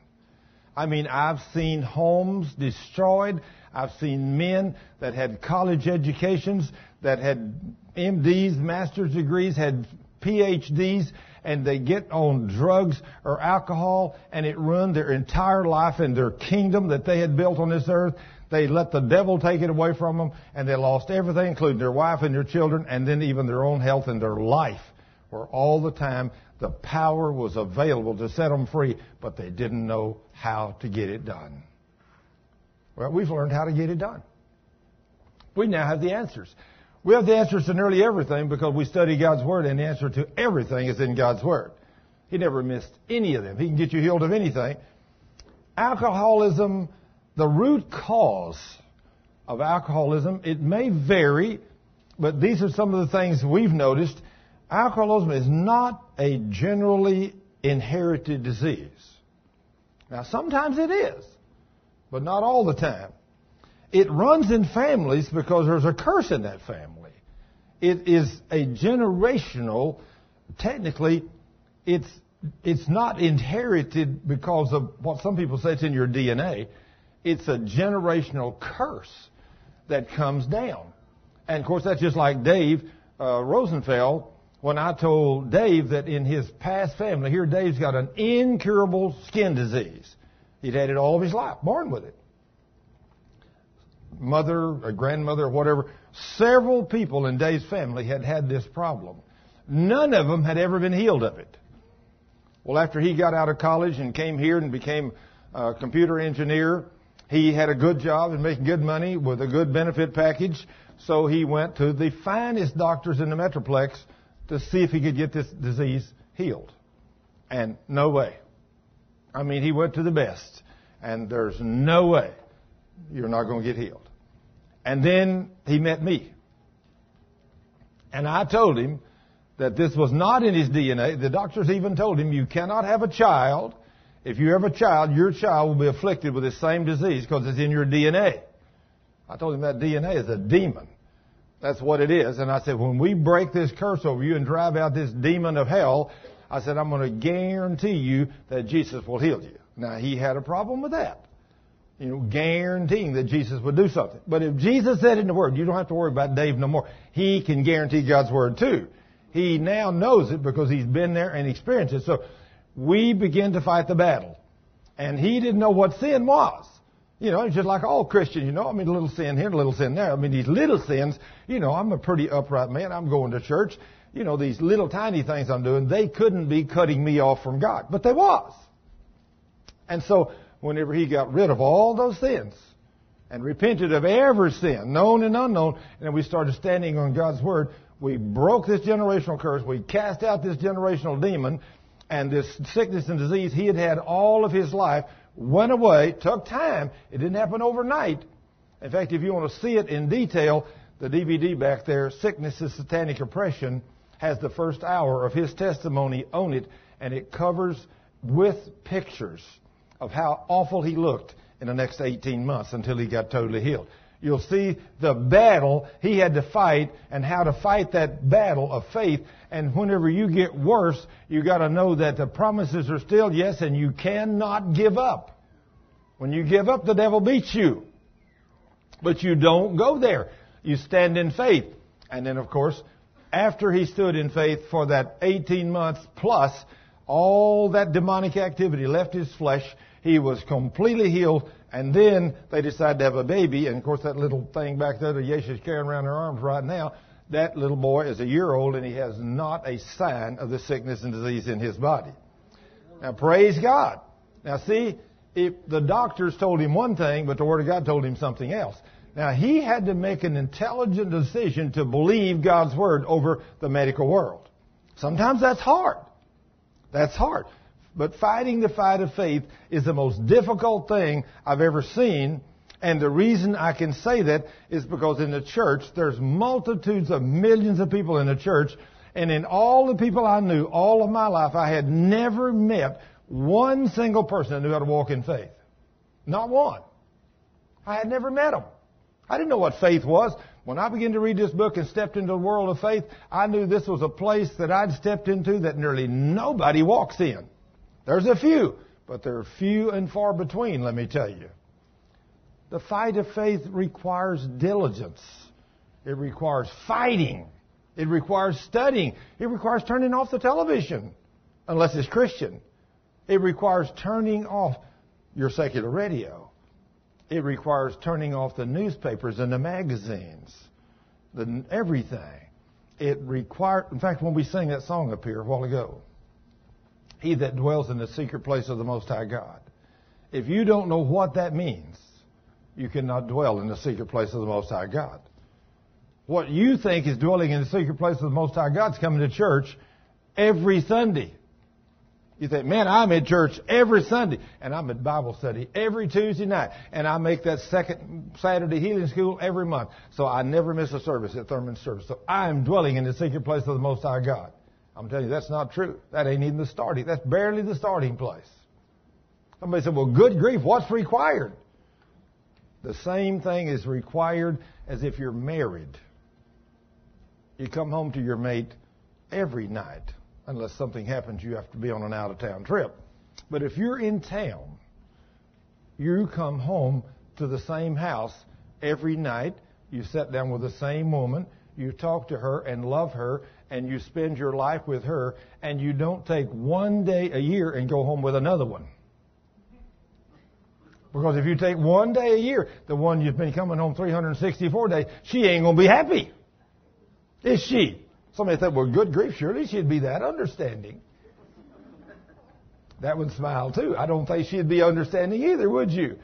I've seen homes destroyed. I've seen men that had college educations, that had MDs, master's degrees, had PhDs, and they get on drugs or alcohol, and it ruined their entire life and their kingdom that they had built on this earth. They let the devil take it away from them, and they lost everything, including their wife and their children, and then even their own health and their life, where all the time the power was available to set them free, but they didn't know how to get it done. Well, we've learned how to get it done. We now have the answers. We have the answers to nearly everything because we study God's Word, and the answer to everything is in God's Word. He never missed any of them. He can get you healed of anything. Alcoholism, the root cause of alcoholism, it may vary, but these are some of the things we've noticed. Alcoholism is not a generally inherited disease. Now, sometimes it is, but not all the time. It runs in families because there's a curse in that family. It is a generational, technically, it's not inherited because of what some people say it's in your DNA. It's a generational curse that comes down. And, of course, that's just like Dave Rosenfeld. When I told Dave that in his past family, here Dave's got an incurable skin disease. He'd had it all of his life, born with it. Mother or grandmother or whatever, several people in Dave's family had had this problem. None of them had ever been healed of it. Well, after he got out of college and came here and became a computer engineer, he had a good job and making good money with a good benefit package. So he went to the finest doctors in the Metroplex to see if he could get this disease healed. And no way. I mean, he went to the best. And there's no way. You're not going to get healed. And then he met me. And I told him that this was not in his DNA. The doctors even told him, you cannot have a child. If you have a child, your child will be afflicted with the same disease because it's in your DNA. I told him that DNA is a demon. That's what it is. And I said, when we break this curse over you and drive out this demon of hell, I said, I'm going to guarantee you that Jesus will heal you. Now, he had a problem with that. You know, guaranteeing that Jesus would do something. But if Jesus said it in the Word, you don't have to worry about Dave no more. He can guarantee God's Word too. He now knows it because he's been there and experienced it. So we begin to fight the battle. And he didn't know what sin was. You know, it's just like all Christians, you know. I mean, a little sin here, a little sin there. I mean, these little sins, you know, I'm a pretty upright man. I'm going to church. You know, these little tiny things I'm doing, they couldn't be cutting me off from God. But they was. And so whenever he got rid of all those sins and repented of every sin, known and unknown, and we started standing on God's Word, we broke this generational curse, we cast out this generational demon, and this sickness and disease he had had all of his life went away, took time. It didn't happen overnight. In fact, if you want to see it in detail, the DVD back there, Sickness is Satanic Oppression, has the first hour of his testimony on it, and it covers with pictures of how awful he looked in the next 18 months until he got totally healed. You'll see the battle he had to fight and how to fight that battle of faith. And whenever you get worse, you got to know that the promises are still yes, and you cannot give up. When you give up, the devil beats you. But you don't go there. You stand in faith. And then, of course, after he stood in faith for that 18 months plus, all that demonic activity left his flesh. He was completely healed. And then they decided to have a baby. And, of course, that little thing back there that Yeshua's carrying around her arms right now, that little boy is a year old, and he has not a sign of the sickness and disease in his body. Now, praise God. Now, see, if the doctors told him one thing, but the Word of God told him something else. Now, he had to make an intelligent decision to believe God's Word over the medical world. Sometimes that's hard. That's hard. But fighting the fight of faith is the most difficult thing I've ever seen. And the reason I can say that is because in the church, there's multitudes of millions of people in the church. And in all the people I knew all of my life, I had never met one single person that knew how to walk in faith. Not one. I had never met them. I didn't know what faith was. When I began to read this book and stepped into the world of faith, I knew this was a place that I'd stepped into that nearly nobody walks in. There's a few, but they're few and far between, let me tell you. The fight of faith requires diligence. It requires fighting. It requires studying. It requires turning off the television, unless it's Christian. It requires turning off your secular radio. It requires turning off the newspapers and the magazines, everything. It requires, in fact, when we sang that song up here a while ago, he that dwells in the secret place of the Most High God. If you don't know what that means, you cannot dwell in the secret place of the Most High God. What you think is dwelling in the secret place of the Most High God is coming to church every Sunday. You think, man, I'm at church every Sunday, and I'm at Bible study every Tuesday night, and I make that second Saturday healing school every month, so I never miss a service at Thurman's service. So I'm dwelling in the secret place of the Most High God. I'm telling you, that's not true. That ain't even the starting. That's barely the starting place. Somebody said, well, good grief, what's required? The same thing is required as if you're married. You come home to your mate every night. Unless something happens, you have to be on an out-of-town trip. But if you're in town, you come home to the same house every night. You sit down with the same woman. You talk to her and love her, and you spend your life with her, and you don't take one day a year and go home with another one. Because if you take one day a year, the one you've been coming home 364 days, she ain't going to be happy. Is she? Somebody thought, well, good grief, surely she'd be that understanding. That would smile, too. I don't think she'd be understanding either, would you?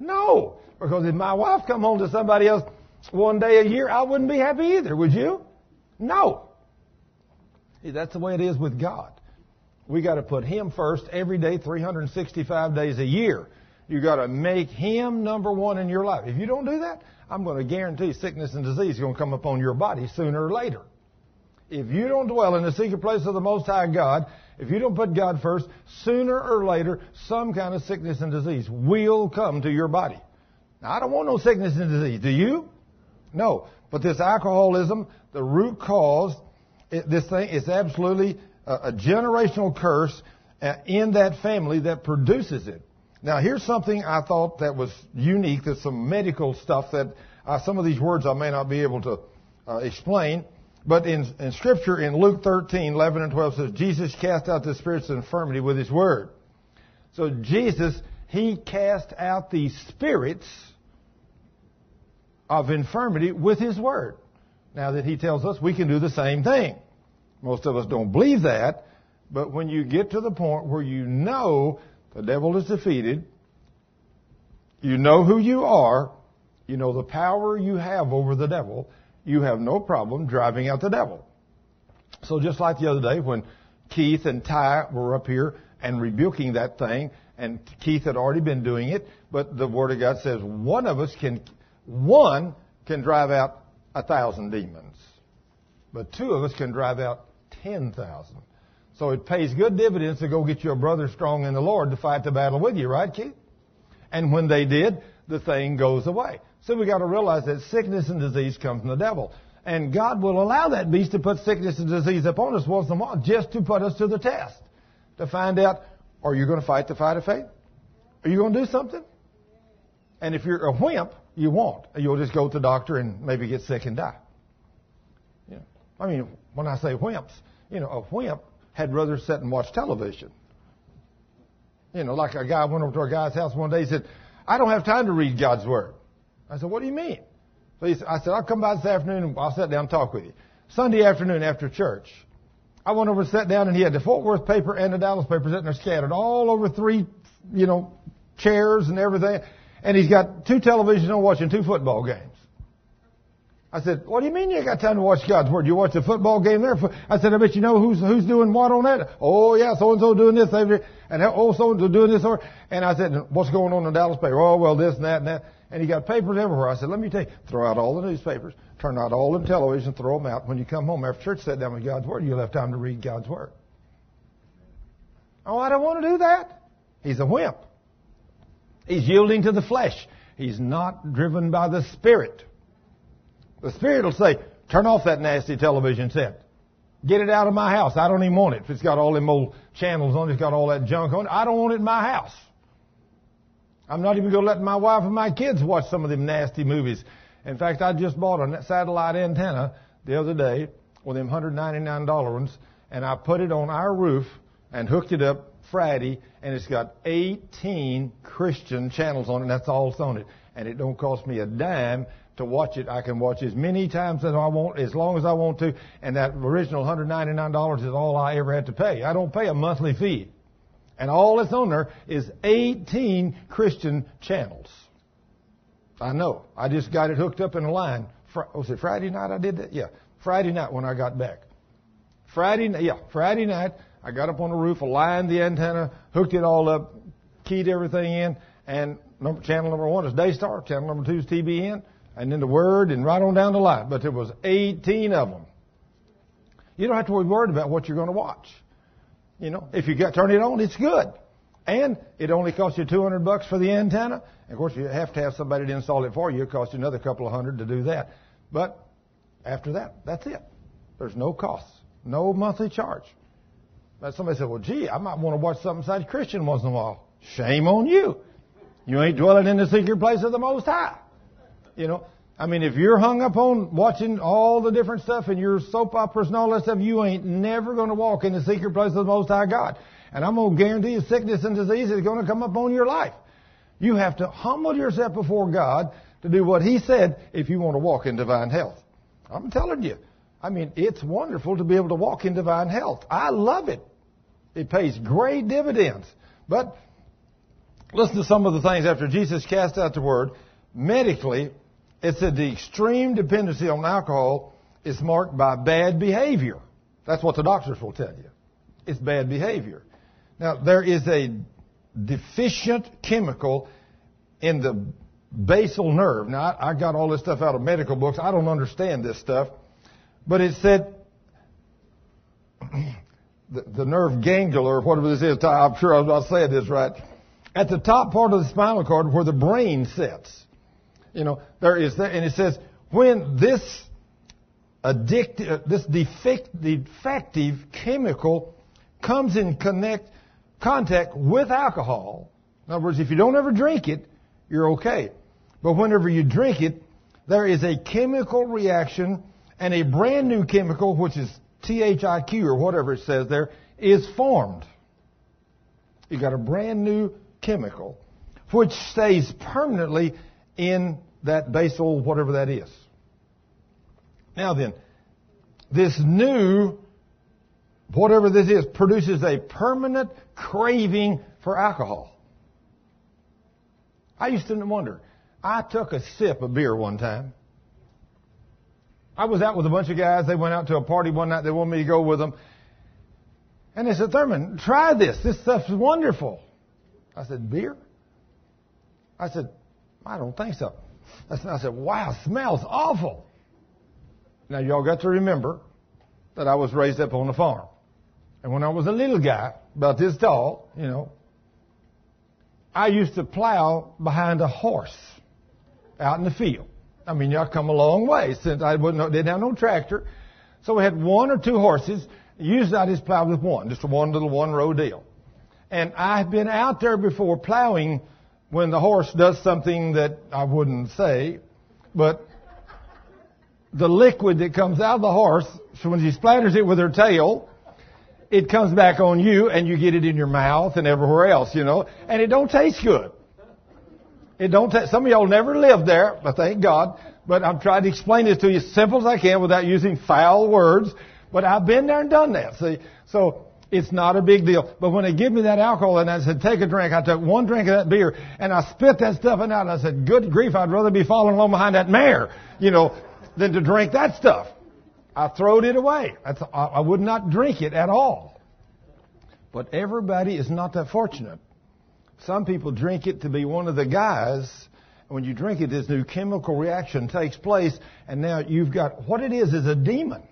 No, because if my wife come home to somebody else one day a year, I wouldn't be happy either, would you? No. See, that's the way it is with God. We got to put Him first every day, 365 days a year. You got to make Him number one in your life. If you don't do that, I'm going to guarantee sickness and disease is going to come upon your body sooner or later. If you don't dwell in the secret place of the Most High God, if you don't put God first, sooner or later, some kind of sickness and disease will come to your body. Now, I don't want no sickness and disease. Do you? No. But this alcoholism, the root cause, this thing is absolutely a generational curse in that family that produces it. Now, here's something I thought that was unique. There's some medical stuff that some of these words I may not be able to explain. But in Scripture, in Luke 13, 11 and 12, says, Jesus cast out the spirits of infirmity with His word. So Jesus, He cast out the spirits of infirmity with His word. Now that He tells us we can do the same thing. Most of us don't believe that. But when you get to the point where you know the devil is defeated, you know who you are, you know the power you have over the devil, you have no problem driving out the devil. So just like the other day when Keith and Ty were up here and rebuking that thing, and Keith had already been doing it, but the Word of God says one can drive out 1,000 demons, but two of us can drive out 10,000. So it pays good dividends to go get your brother strong in the Lord to fight the battle with you, right, Keith? And when they did, the thing goes away. So we got to realize that sickness and disease come from the devil. And God will allow that beast to put sickness and disease upon us once in a while just to put us to the test. To find out, are you going to fight the fight of faith? Are you going to do something? And if you're a wimp, you won't. You'll just go to the doctor and maybe get sick and die. Yeah. I mean, when I say wimps, you know, a wimp had rather sit and watch television. You know, like a guy went over to a guy's house one day, he said, I don't have time to read God's Word. I said, what do you mean? So he said, I said, I'll come by this afternoon and I'll sit down and talk with you. Sunday afternoon after church, I went over and sat down, and he had the Fort Worth paper and the Dallas paper sitting there scattered all over three, you know, chairs and everything. And he's got two televisions on watching two football games. I said, what do you mean you got time to watch God's Word? You watch the football game there? I said, I bet you know who's doing what on that. Oh, yeah, so-and-so doing this. And oh, so-and-so doing this. And I said, what's going on in the Dallas paper? Oh, well, this and that and that. And he got papers everywhere. I said, let me tell you, throw out all the newspapers, turn out all the television, throw them out. When you come home after church, sit down with God's Word, you'll have time to read God's Word. Oh, I don't want to do that. He's a wimp. He's yielding to the flesh. He's not driven by the Spirit. The Spirit will say, turn off that nasty television set. Get it out of my house. I don't even want it. If it's got all them old channels on it, it's got all that junk on it, I don't want it in my house. I'm not even going to let my wife and my kids watch some of them nasty movies. In fact, I just bought a satellite antenna the other day, with them $199 ones, and I put it on our roof and hooked it up Friday, and it's got 18 Christian channels on it, and that's all that's on it. And it don't cost me a dime to watch it. I can watch as many times as I want, as long as I want to, and that original $199 is all I ever had to pay. I don't pay a monthly fee. And all that's on there is 18 Christian channels. I know. I just got it hooked up in a line. Was it Friday night I did that? Yeah. Friday night when I got back. Friday night I got up on the roof, aligned the antenna, hooked it all up, keyed everything in, and channel number one is Daystar, channel number two is TBN, and then the Word, and right on down the line. But there was 18 of them. You don't have to be worried about what you're going to watch. You know, if you turn it on, it's good. And it only costs you $200 for the antenna. And of course, you have to have somebody to install it for you. It costs you another couple of hundred to do that. But after that, that's it. There's no cost, no monthly charge. But somebody said, well, gee, I might want to watch something besides Christian once in a while. Shame on you. You ain't dwelling in the secret place of the Most High. You know, I mean, if you're hung up on watching all the different stuff and your soap operas and all that stuff, you ain't never going to walk in the secret place of the Most High God. And I'm going to guarantee you sickness and disease is going to come up on your life. You have to humble yourself before God to do what He said if you want to walk in divine health. I'm telling you. I mean, it's wonderful to be able to walk in divine health. I love it. It pays great dividends. But listen to some of the things after Jesus cast out the word. Medically, it said the extreme dependency on alcohol is marked by bad behavior. That's what the doctors will tell you. It's bad behavior. Now, there is a deficient chemical in the basal nerve. Now, I got all this stuff out of medical books. I don't understand this stuff. But it said the nerve ganglia, or whatever this is, I'm sure I'm not saying this right, at the top part of the spinal cord where the brain sits. You know, there is that, and it says when this defective chemical comes in contact with alcohol, in other words, if you don't ever drink it, you're okay. But whenever you drink it, there is a chemical reaction, and a brand new chemical, which is THIQ or whatever it says there, is formed. You got a brand new chemical, which stays permanently in that basal, whatever that is. Now then, this new, whatever this is, produces a permanent craving for alcohol. I used to wonder. I took a sip of beer one time. I was out with a bunch of guys. They went out to a party one night. They wanted me to go with them. And they said, Thurman, try this. This stuff's wonderful. I said, beer? I said, I don't think so. I said, wow, smells awful. Now, y'all got to remember that I was raised up on a farm. And when I was a little guy, about this tall, you know, I used to plow behind a horse out in the field. I mean, y'all come a long way since I didn't have no tractor. So we had one or two horses. Usually I just plowed with one, just a one little one-row deal. And I've been out there before plowing when the horse does something that I wouldn't say, but the liquid that comes out of the horse, so when she splatters it with her tail, it comes back on you and you get it in your mouth and everywhere else, you know, and it don't taste good. It don't some of y'all never lived there, but thank God. But I'm trying to explain this to you as simple as I can without using foul words. But I've been there and done that, see. So it's not a big deal. But when they give me that alcohol and I said, take a drink, I took one drink of that beer and I spit that stuff out and I said, good grief, I'd rather be following along behind that mare, you know, than to drink that stuff. I throwed it away. I would not drink it at all. But everybody is not that fortunate. Some people drink it to be one of the guys. When you drink it, this new chemical reaction takes place, and now you've got what it is a demon.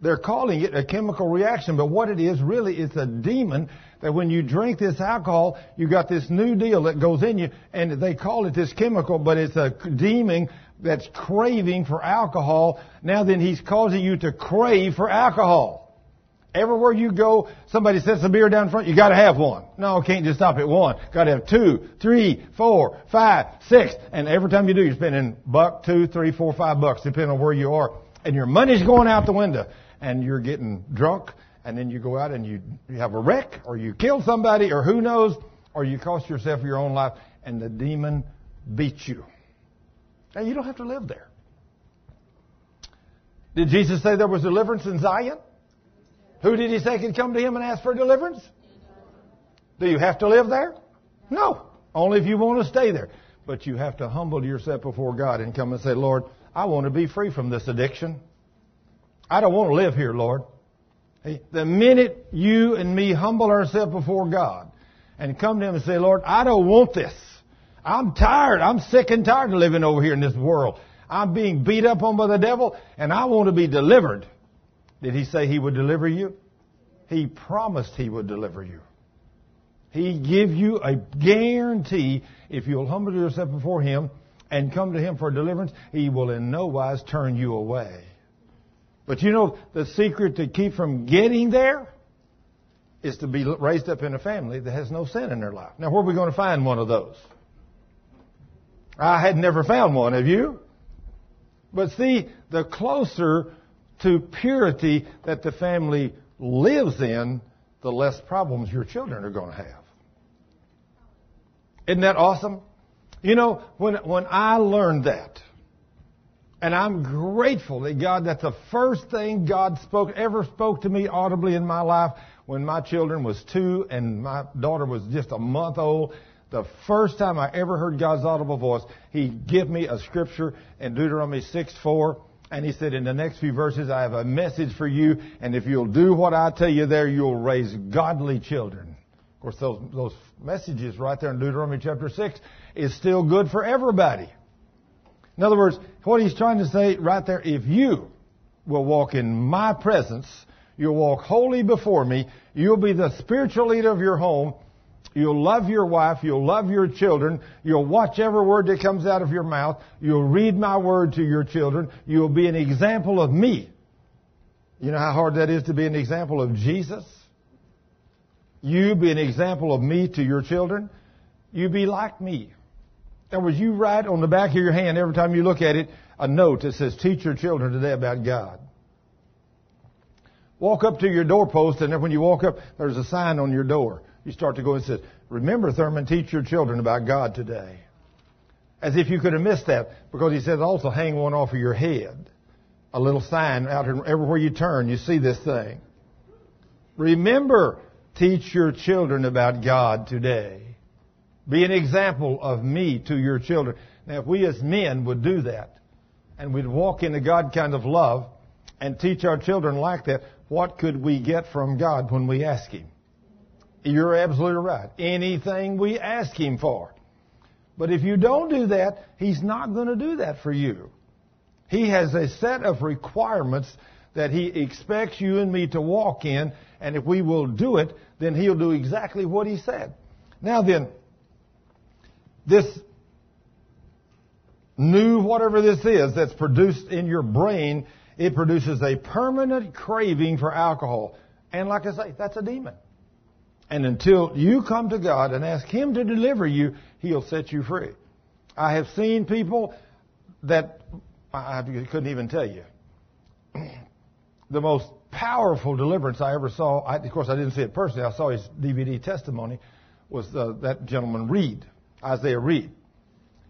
They're calling it a chemical reaction, but what it is really is a demon that when you drink this alcohol, you got this new deal that goes in you, and they call it this chemical, but it's a demon that's craving for alcohol. Now then, he's causing you to crave for alcohol. Everywhere you go, somebody sets a beer down front, you got to have one. No, can't just stop at one. Got to have 2, 3, 4, 5, 6. And every time you do, you're spending $1, $2, $3, $4, $5, depending on where you are. And your money's going out the window. And you're getting drunk. And then you go out and you have a wreck, or you kill somebody, or who knows, or you cost yourself your own life, and the demon beats you. Now, you don't have to live there. Did Jesus say there was deliverance in Zion? Who did he say could come to him and ask for deliverance? Do you have to live there? No. Only if you want to stay there. But you have to humble yourself before God and come and say, Lord, I want to be free from this addiction. I don't want to live here, Lord. The minute you and me humble ourselves before God and come to him and say, Lord, I don't want this. I'm tired. I'm sick and tired of living over here in this world. I'm being beat up on by the devil, and I want to be delivered. Did he say he would deliver you? He promised he would deliver you. He give you a guarantee if you'll humble yourself before him and come to him for deliverance, he will in no wise turn you away. But you know, the secret to keep from getting there is to be raised up in a family that has no sin in their life. Now, where are we going to find one of those? I had never found one, have you? But see, the closer to purity that the family lives in, the less problems your children are going to have. Isn't that awesome? You know, when I learned that, and I'm grateful that God, that's the first thing God ever spoke to me audibly in my life when my children was 2 and my daughter was just a month old. The first time I ever heard God's audible voice, he gave me a scripture in Deuteronomy 6:4, and he said, in the next few verses, I have a message for you, and if you'll do what I tell you there, you'll raise godly children. Of course, those messages right there in Deuteronomy chapter 6 is still good for everybody. In other words, what he's trying to say right there, if you will walk in my presence, you'll walk holy before me, you'll be the spiritual leader of your home, you'll love your wife. You'll love your children. You'll watch every word that comes out of your mouth. You'll read my word to your children. You'll be an example of me. You know how hard that is to be an example of Jesus? You be an example of me to your children. You be like me. In other words, you write on the back of your hand every time you look at it a note that says, teach your children today about God. Walk up to your doorpost, and then when you walk up, there's a sign on your door. You start to go and say, remember, Thurman, teach your children about God today. As if you could have missed that, because he says also hang one off of your head. A little sign out here, everywhere you turn, you see this thing. Remember, teach your children about God today. Be an example of me to your children. Now, if we as men would do that, and we'd walk into God kind of love, and teach our children like that, what could we get from God when we ask him? You're absolutely right. Anything we ask him for. But if you don't do that, he's not going to do that for you. He has a set of requirements that he expects you and me to walk in. And if we will do it, then he'll do exactly what he said. Now then, this new whatever this is that's produced in your brain, it produces a permanent craving for alcohol. And like I say, that's a demon. And until you come to God and ask him to deliver you, he'll set you free. I have seen people that I couldn't even tell you. The most powerful deliverance I ever saw, of course I didn't see it personally, I saw his DVD testimony, was that gentleman Reed, Isaiah Reed.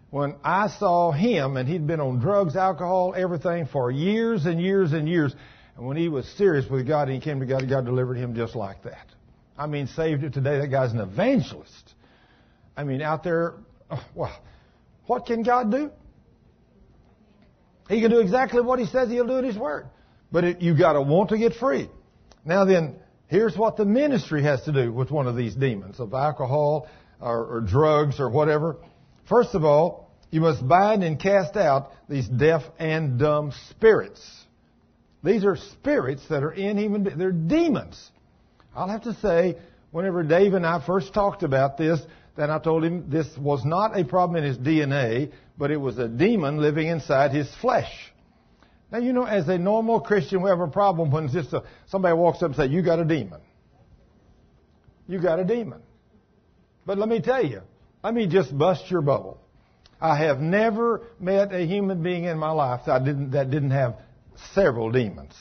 When I saw him, and he'd been on drugs, alcohol, everything for years and years and years, and when he was serious with God and he came to God, God delivered him just like that. I mean, saved it today. That guy's an evangelist. I mean, out there, well, what can God do? He can do exactly what he says he'll do in his word. But you got to want to get free. Now then, here's what the ministry has to do with one of these demons of alcohol or drugs or whatever. First of all, you must bind and cast out these deaf and dumb spirits. These are spirits that are in human beings. They're demons. I'll have to say, whenever Dave and I first talked about this, then I told him this was not a problem in his DNA, but it was a demon living inside his flesh. Now, you know, as a normal Christian, we have a problem when just somebody walks up and says, you got a demon. You got a demon. But let me tell you, let me just bust your bubble. I have never met a human being in my life that didn't have several demons.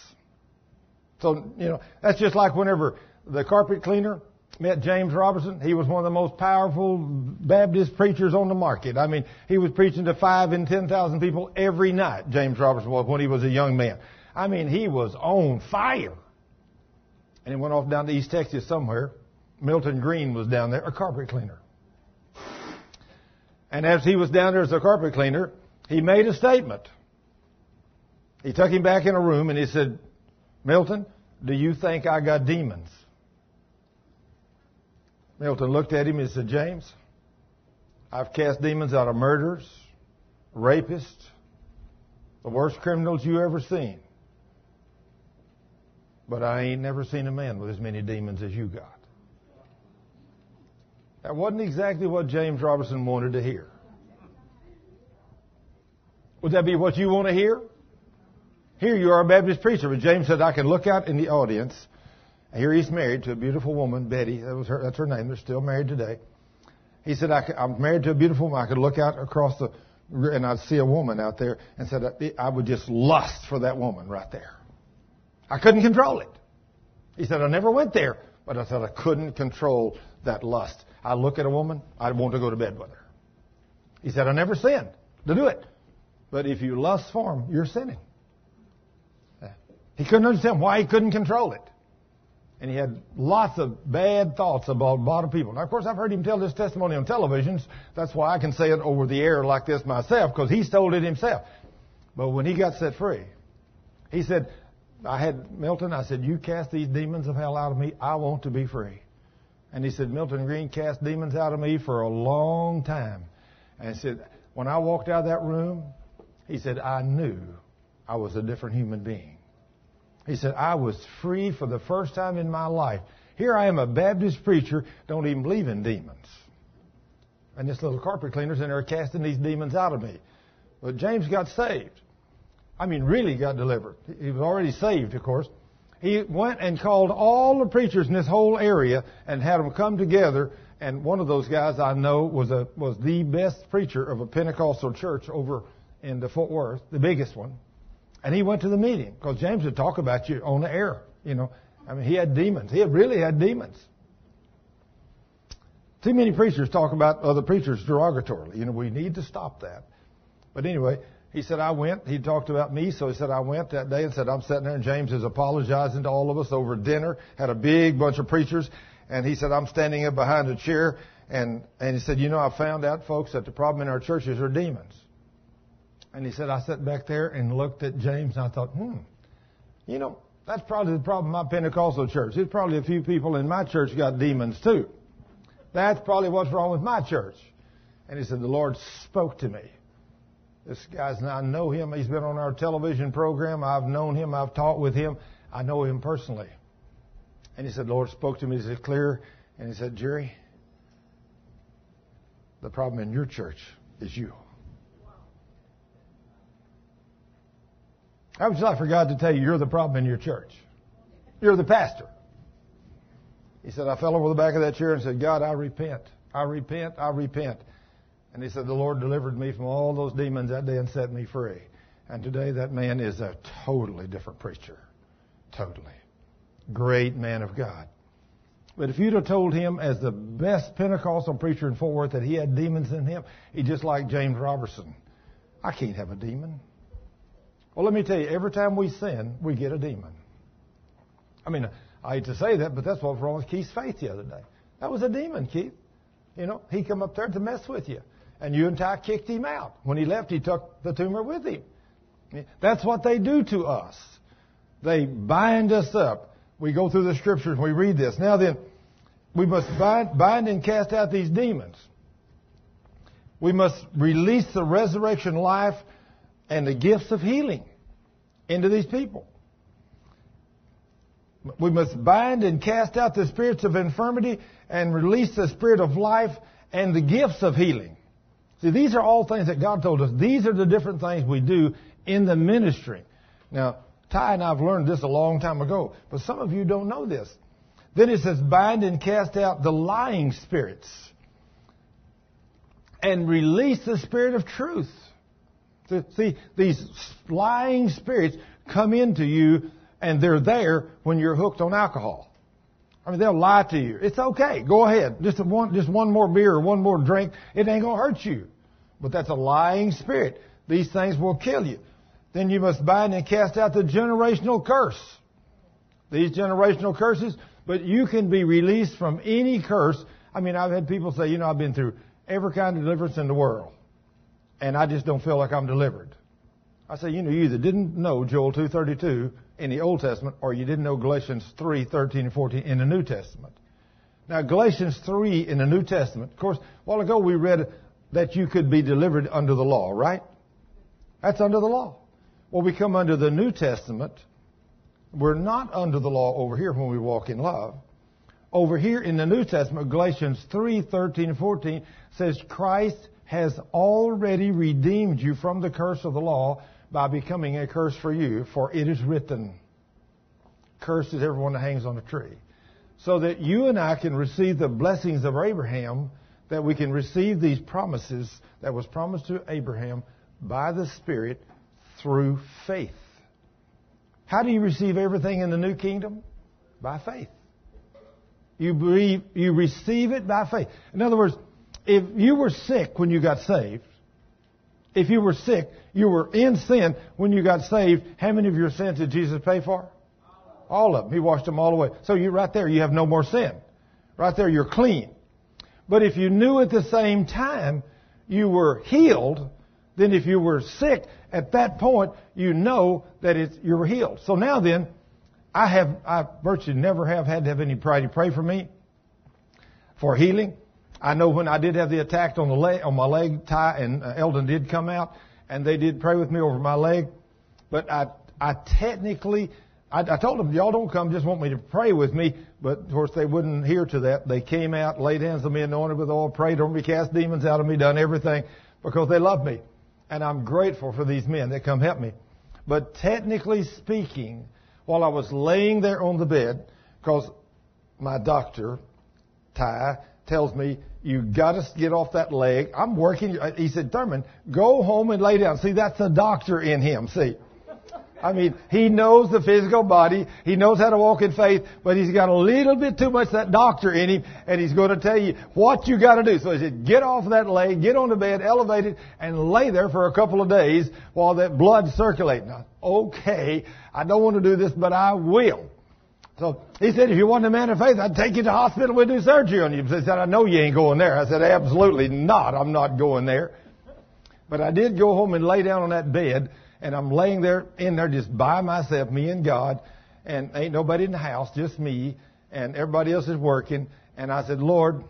So, you know, that's just like whenever the carpet cleaner met James Robertson. He was one of the most powerful Baptist preachers on the market. I mean, he was preaching to 5,000 and 10,000 people every night, James Robertson was, when he was a young man. I mean, he was on fire. And he went off down to East Texas somewhere. Milton Green was down there, a carpet cleaner. And as he was down there as a carpet cleaner, he made a statement. He took him back in a room and he said, Milton, do you think I got demons? Milton looked at him and said, James, I've cast demons out of murderers, rapists, the worst criminals you ever seen. But I ain't never seen a man with as many demons as you got. That wasn't exactly what James Robertson wanted to hear. Would that be what you want to hear? Here you are, a Baptist preacher, but James said, I can look out in the audience. Here he's married to a beautiful woman, Betty. That's her name. They're still married today. He said, I'm married to a beautiful woman. I could look out across the, and I'd see a woman out there, and said, I would just lust for that woman right there. I couldn't control it. He said, I never went there, but I said I couldn't control that lust. I look at a woman, I want to go to bed with her. He said, I never sinned to do it. But if you lust for them, you're sinning. Yeah. He couldn't understand why he couldn't control it. And he had lots of bad thoughts about a lot of people. Now, of course, I've heard him tell this testimony on televisions. That's why I can say it over the air like this myself, because he's told it himself. But when he got set free, he said, I said, you cast these demons of hell out of me. I want to be free. And he said, Milton Green cast demons out of me for a long time. And he said, when I walked out of that room, he said, I knew I was a different human being. He said, I was free for the first time in my life. Here I am, a Baptist preacher, don't even believe in demons. And this little carpet cleaner's in there casting these demons out of me. But James got saved. I mean, really got delivered. He was already saved, of course. He went and called all the preachers in this whole area and had them come together. And one of those guys I know was the best preacher of a Pentecostal church over in the Fort Worth, the biggest one. And he went to the meeting because James would talk about you on the air. You know, I mean, he had demons. He really had demons. Too many preachers talk about other preachers derogatorily. You know, we need to stop that. But anyway, he said, I went. He talked about me. So he said, I went that day and said, I'm sitting there and James is apologizing to all of us over dinner. Had a big bunch of preachers. And he said, I'm standing up behind a chair. And he said, you know, I found out, folks, that the problem in our churches are demons. And he said, I sat back there and looked at James, and I thought, you know, that's probably the problem in my Pentecostal church. There's probably a few people in my church got demons too. That's probably what's wrong with my church. And he said, the Lord spoke to me. This guy's, and I know him. He's been on our television program. I've known him. I've talked with him. I know him personally. And he said, the Lord spoke to me. He said, clear. And he said, Jerry, the problem in your church is you. I would like for God to tell you, you're the problem in your church. You're the pastor. He said, I fell over the back of that chair and said, God, I repent. I repent. I repent. And he said, the Lord delivered me from all those demons that day and set me free. And today that man is a totally different preacher. Totally. Great man of God. But if you'd have told him as the best Pentecostal preacher in Fort Worth that he had demons in him, he'd just like James Robertson. I can't have a demon. Well, let me tell you, every time we sin, we get a demon. I mean, I hate to say that, but that's what was wrong with Keith's faith the other day. That was a demon, Keith. You know, he come up there to mess with you. And you and Ty kicked him out. When he left, he took the tumor with him. That's what they do to us. They bind us up. We go through the Scriptures and we read this. Now then, we must bind and cast out these demons. We must release the resurrection life and the gifts of healing into these people. We must bind and cast out the spirits of infirmity and release the spirit of life and the gifts of healing. See, these are all things that God told us. These are the different things we do in the ministry. Now, Ty and I have learned this a long time ago, but some of you don't know this. Then it says, bind and cast out the lying spirits and release the spirit of truth. See, these lying spirits come into you, and they're there when you're hooked on alcohol. I mean, they'll lie to you. It's okay. Go ahead. Just one more beer or one more drink. It ain't going to hurt you. But that's a lying spirit. These things will kill you. Then you must bind and cast out the generational curse. These generational curses. But you can be released from any curse. I mean, I've had people say, you know, I've been through every kind of deliverance in the world, and I just don't feel like I'm delivered. I say, you know, you either didn't know Joel 2:32 in the Old Testament, or you didn't know Galatians 3:13 and 14 in the New Testament. Now, Galatians 3 in the New Testament, of course, a while ago we read that you could be delivered under the law, right? That's under the law. Well, we come under the New Testament. We're not under the law over here when we walk in love. Over here in the New Testament, Galatians 3:13 and 14 says Christ has already redeemed you from the curse of the law by becoming a curse for you, for it is written, cursed is everyone that hangs on a tree. So that you and I can receive the blessings of Abraham, that we can receive these promises that was promised to Abraham by the Spirit through faith. How do you receive everything in the new kingdom? By faith. You receive it by faith. In other words, if you were sick when you got saved, if you were sick, you were in sin when you got saved, how many of your sins did Jesus pay for? All of them. He washed them all away. So you right there, you have no more sin. Right there, you're clean. But if you knew at the same time you were healed, then if you were sick at that point, you know that you were healed. So now then, I virtually never have had to have anybody pray for me for healing. I know when I did have the attack on my leg, Ty and Eldon did come out, and they did pray with me over my leg. But I told them, y'all don't come, just want me to pray with me. But of course, they wouldn't hear to that. They came out, laid hands on me, anointed with oil, prayed on me, cast demons out of me, done everything because they love me. And I'm grateful for these men that come help me. But technically speaking, while I was laying there on the bed, because my doctor, Ty, tells me, you got to get off that leg. I'm working. He said, Thurman, go home and lay down. See, that's the doctor in him, see. I mean, he knows the physical body. He knows how to walk in faith, but he's got a little bit too much of that doctor in him, and he's going to tell you what you got to do. So he said, get off that leg, get on the bed, elevate it, and lay there for a couple of days while that blood circulates. Now, okay, I don't want to do this, but I will. So he said, if you want a man of faith, I'd take you to the hospital. We'll do surgery on you. He said, I know you ain't going there. I said, absolutely not. I'm not going there. But I did go home and lay down on that bed, and I'm laying there in there just by myself, me and God, and ain't nobody in the house, just me, and everybody else is working. And I said, Lord,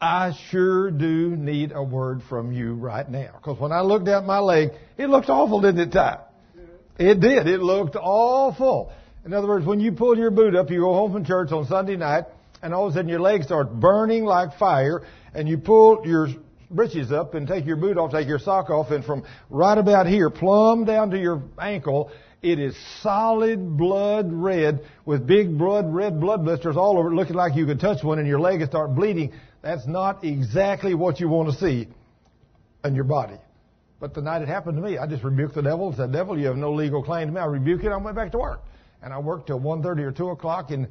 I sure do need a word from you right now. Because when I looked at my leg, it looked awful, didn't it, Ty? It did. It looked awful. In other words, when you pull your boot up, you go home from church on Sunday night, and all of a sudden your legs start burning like fire, and you pull your britches up and take your boot off, take your sock off, and from right about here, plumb down to your ankle, it is solid blood red with big red blood blisters all over it, looking like you could touch one, and your leg will start bleeding. That's not exactly what you want to see in your body. But the night it happened to me, I just rebuked the devil and said, Devil, you have no legal claim to me. I rebuked it. I went back to work. And I worked till 1:30 or 2 o'clock. And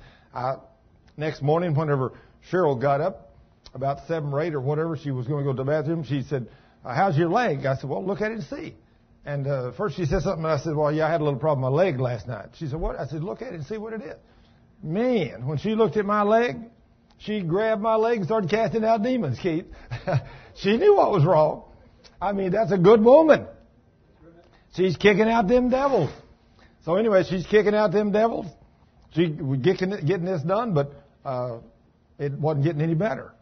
next morning, whenever Cheryl got up, about 7 or 8 or whatever, she was going to go to the bathroom. She said, how's your leg? I said, well, look at it and see. And first she said something. And I said, well, yeah, I had a little problem with my leg last night. She said, what? I said, look at it and see what it is. Man, when she looked at my leg, she grabbed my leg and started casting out demons, Keith. She knew what was wrong. I mean, that's a good woman. She's kicking out them devils. So anyway, she's kicking out them devils. She was getting this done, but it wasn't getting any better.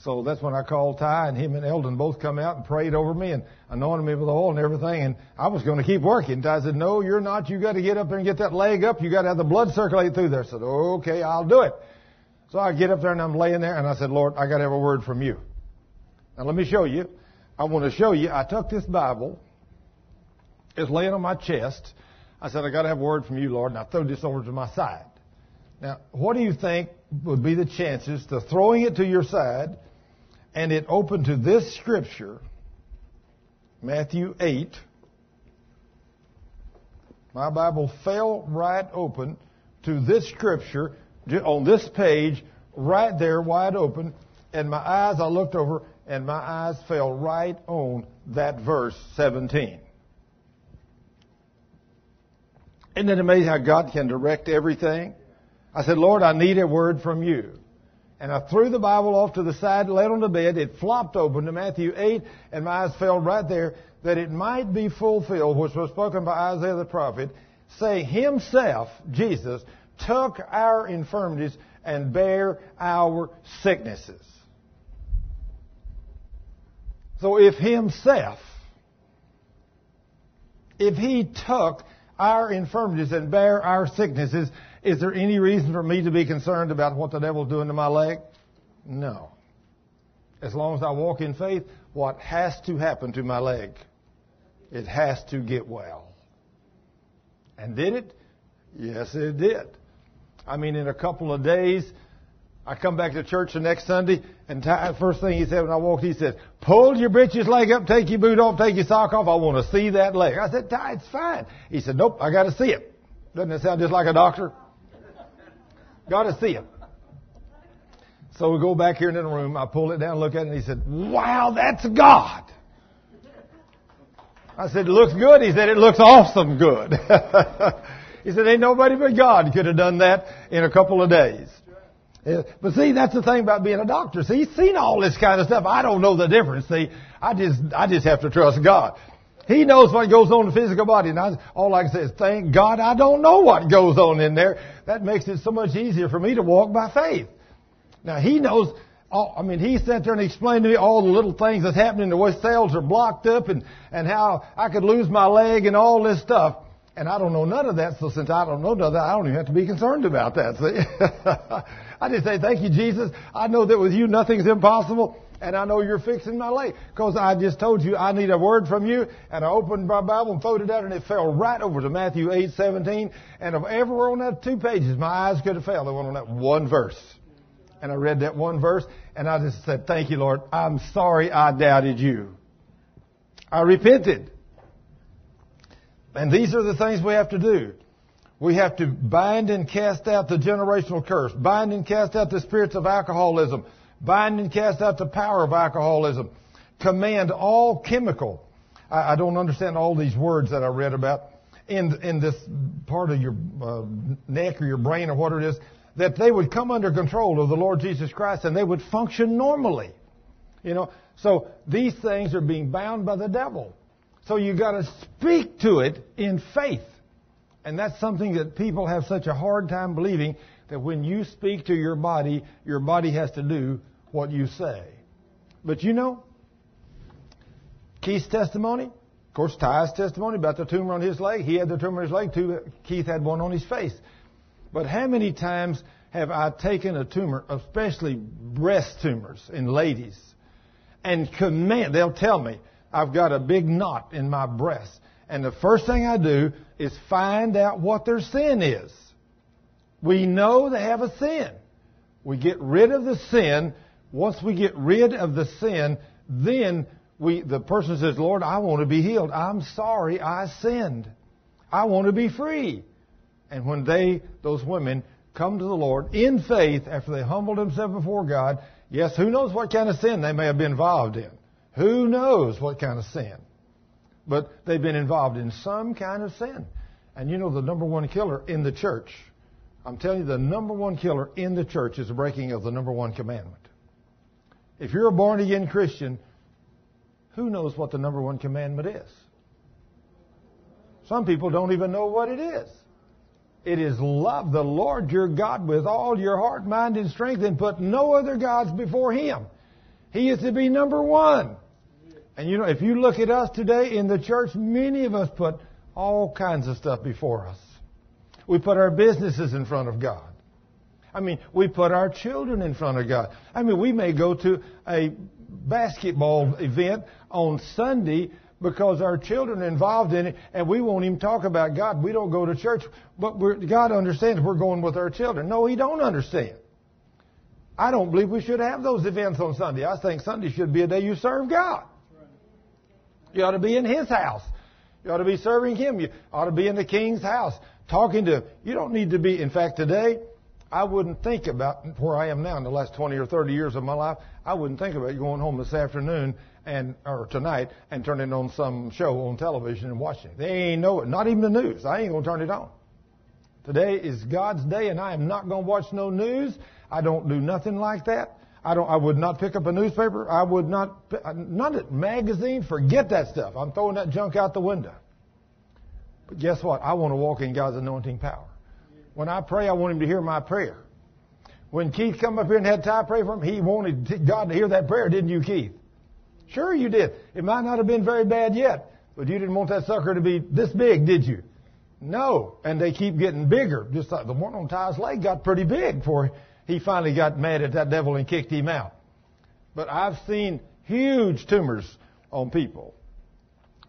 So that's when I called Ty, and him and Eldon both come out and prayed over me and anointed me with oil and everything. And I was going to keep working. Ty said, no, you're not. You got to get up there and get that leg up. You got to have the blood circulate through there. I said, okay, I'll do it. So I get up there, and I'm laying there, and I said, Lord, I got to have a word from you. Now let me show you. I want to show you, I took this Bible, it's laying on my chest, I said, I got to have a word from you, Lord, and I throw this over to my side. Now, what do you think would be the chances to throwing it to your side and it open to this scripture, Matthew 8? My Bible fell right open to this scripture on this page, right there, wide open. And my eyes, I looked over, and my eyes fell right on that verse 17. Isn't it amazing how God can direct everything? I said, Lord, I need a word from you. And I threw the Bible off to the side, laid on the bed. It flopped open to Matthew 8, and my eyes fell right there, that it might be fulfilled, which was spoken by Isaiah the prophet, say himself, Jesus, took our infirmities and bare our sicknesses. So if himself, if he took our infirmities and bare our sicknesses, is there any reason for me to be concerned about what the devil's doing to my leg? No. As long as I walk in faith, what has to happen to my leg? It has to get well. And did it? Yes, it did. I mean, in a couple of days, I come back to church the next Sunday, and Ty, first thing he said when I walked, he said, pull your britches leg up, take your boot off, take your sock off. I want to see that leg. I said, Ty, it's fine. He said, nope, I got to see it. Doesn't it sound just like a doctor? Got to see it. So we go back here into the room. I pull it down, look at it, and he said, wow, that's God. I said, it looks good. He said, it looks awesome good. He said, ain't nobody but God could have done that in a couple of days. But see, that's the thing about being a doctor. See, he's seen all this kind of stuff. I don't know the difference. See, I just have to trust God. He knows what goes on in the physical body. And all I can say is, thank God I don't know what goes on in there. That makes it so much easier for me to walk by faith. Now, he knows. I mean, he sat there and explained to me all the little things that's happening, the way cells are blocked up and how I could lose my leg and all this stuff. And I don't know none of that, so since I don't know none of that, I don't even have to be concerned about that. See? I just say, thank you, Jesus. I know that with you nothing's impossible, and I know you're fixing my leg. Because I just told you I need a word from you, and I opened my Bible and folded it out, and it fell right over to Matthew 8:17. And of everywhere on that two pages, my eyes could have fell. They went on that one verse. And I read that one verse, and I just said, thank you, Lord. I'm sorry I doubted you. I repented. And these are the things we have to do. We have to bind and cast out the generational curse. Bind and cast out the spirits of alcoholism. Bind and cast out the power of alcoholism. Command all chemical. I don't understand all these words that I read about in this part of your neck or your brain or whatever it is, that they would come under control of the Lord Jesus Christ and they would function normally. You know, so these things are being bound by the devil. So you got to speak to it in faith. And that's something that people have such a hard time believing, that when you speak to your body has to do what you say. But you know, Keith's testimony, of course, Ty's testimony about the tumor on his leg. He had the tumor on his leg too. Keith had one on his face. But how many times have I taken a tumor, especially breast tumors in ladies, and command, they'll tell me, I've got a big knot in my breast. And the first thing I do is find out what their sin is. We know they have a sin. We get rid of the sin. Once we get rid of the sin, then the person says, Lord, I want to be healed. I'm sorry I sinned. I want to be free. And when those women come to the Lord in faith after they humbled themselves before God, yes, who knows what kind of sin they may have been involved in. Who knows what kind of sin? But they've been involved in some kind of sin. And you know the number one killer in the church. I'm telling you, the number one killer in the church is the breaking of the number one commandment. If you're a born-again Christian, who knows what the number one commandment is? Some people don't even know what it is. It is love the Lord your God with all your heart, mind, and strength, and put no other gods before him. He is to be number one. And you know, if you look at us today in the church, many of us put all kinds of stuff before us. We put our businesses in front of God. I mean, we put our children in front of God. I mean, we may go to a basketball event on Sunday, because our children are involved in it, and we won't even talk about God. We don't go to church, but God understands we're going with our children. No, He don't understand. I don't believe we should have those events on Sunday. I think Sunday should be a day you serve God. You ought to be in His house. You ought to be serving Him. You ought to be in the King's house, talking to Him. You don't need to be, in fact, today, I wouldn't think about where I am now in the last 20 or 30 years of my life. I wouldn't think about going home this afternoon or tonight and turning on some show on television and watching it. They ain't know it. Not even the news. I ain't going to turn it on. Today is God's day, and I am not going to watch no news. I don't do nothing like that. I would not pick up a newspaper. I would not. None of it. Magazine. Forget that stuff. I'm throwing that junk out the window. But guess what? I want to walk in God's anointing power. When I pray, I want Him to hear my prayer. When Keith come up here and had Ty pray for him, he wanted God to hear that prayer, didn't you, Keith? Sure you did. It might not have been very bad yet, but you didn't want that sucker to be this big, did you? No. And they keep getting bigger. Just like the one on Ty's leg got pretty big for he finally got mad at that devil and kicked him out. But I've seen huge tumors on people.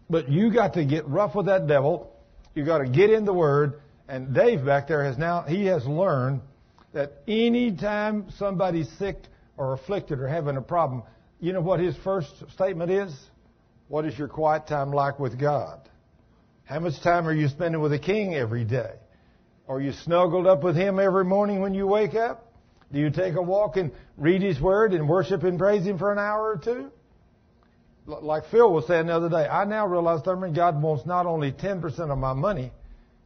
But you got to get rough with that devil. You got to get in the Word. And Dave back there has learned that any time somebody's sick or afflicted or having a problem, you know what his first statement is? What is your quiet time like with God? How much time are you spending with the King every day? Are you snuggled up with Him every morning when you wake up? Do you take a walk and read His Word and worship and praise Him for an hour or two? Like Phil was saying the other day, I now realize, Thurman, God wants not only 10% of my money,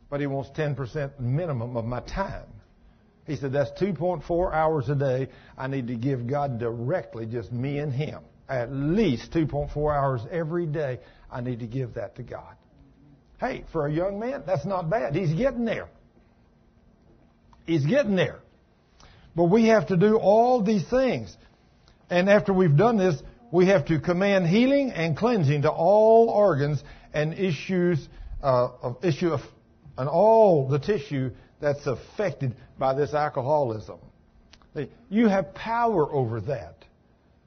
but He wants 10% minimum of my time. He said, that's 2.4 hours a day. I need to give God directly, just me and Him. At least 2.4 hours every day, I need to give that to God. Hey, for a young man, that's not bad. He's getting there. He's getting there. But we have to do all these things. And after we've done this, we have to command healing and cleansing to all organs and and all the tissue that's affected by this alcoholism. You have power over that.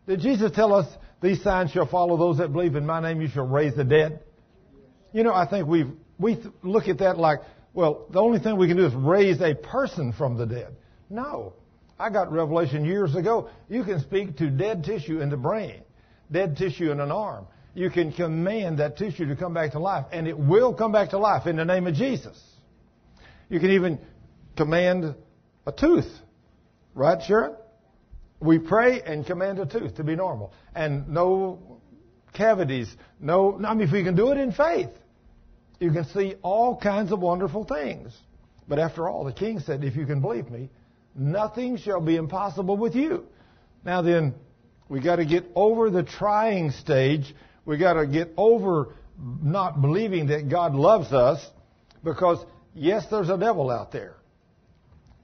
Did Jesus tell us, these signs shall follow those that believe in my name, you shall raise the dead? You know, I think we look at that like, well, the only thing we can do is raise a person from the dead. No. I got revelation years ago. You can speak to dead tissue in the brain, dead tissue in an arm. You can command that tissue to come back to life, and it will come back to life in the name of Jesus. You can even command a tooth. Right, Sharon? We pray and command a tooth to be normal. And no cavities. If we can do it in faith, you can see all kinds of wonderful things. But after all, the King said, if you can believe me, nothing shall be impossible with you. Now then, we got to get over the trying stage. We got to get over not believing that God loves us, because yes, there's a devil out there.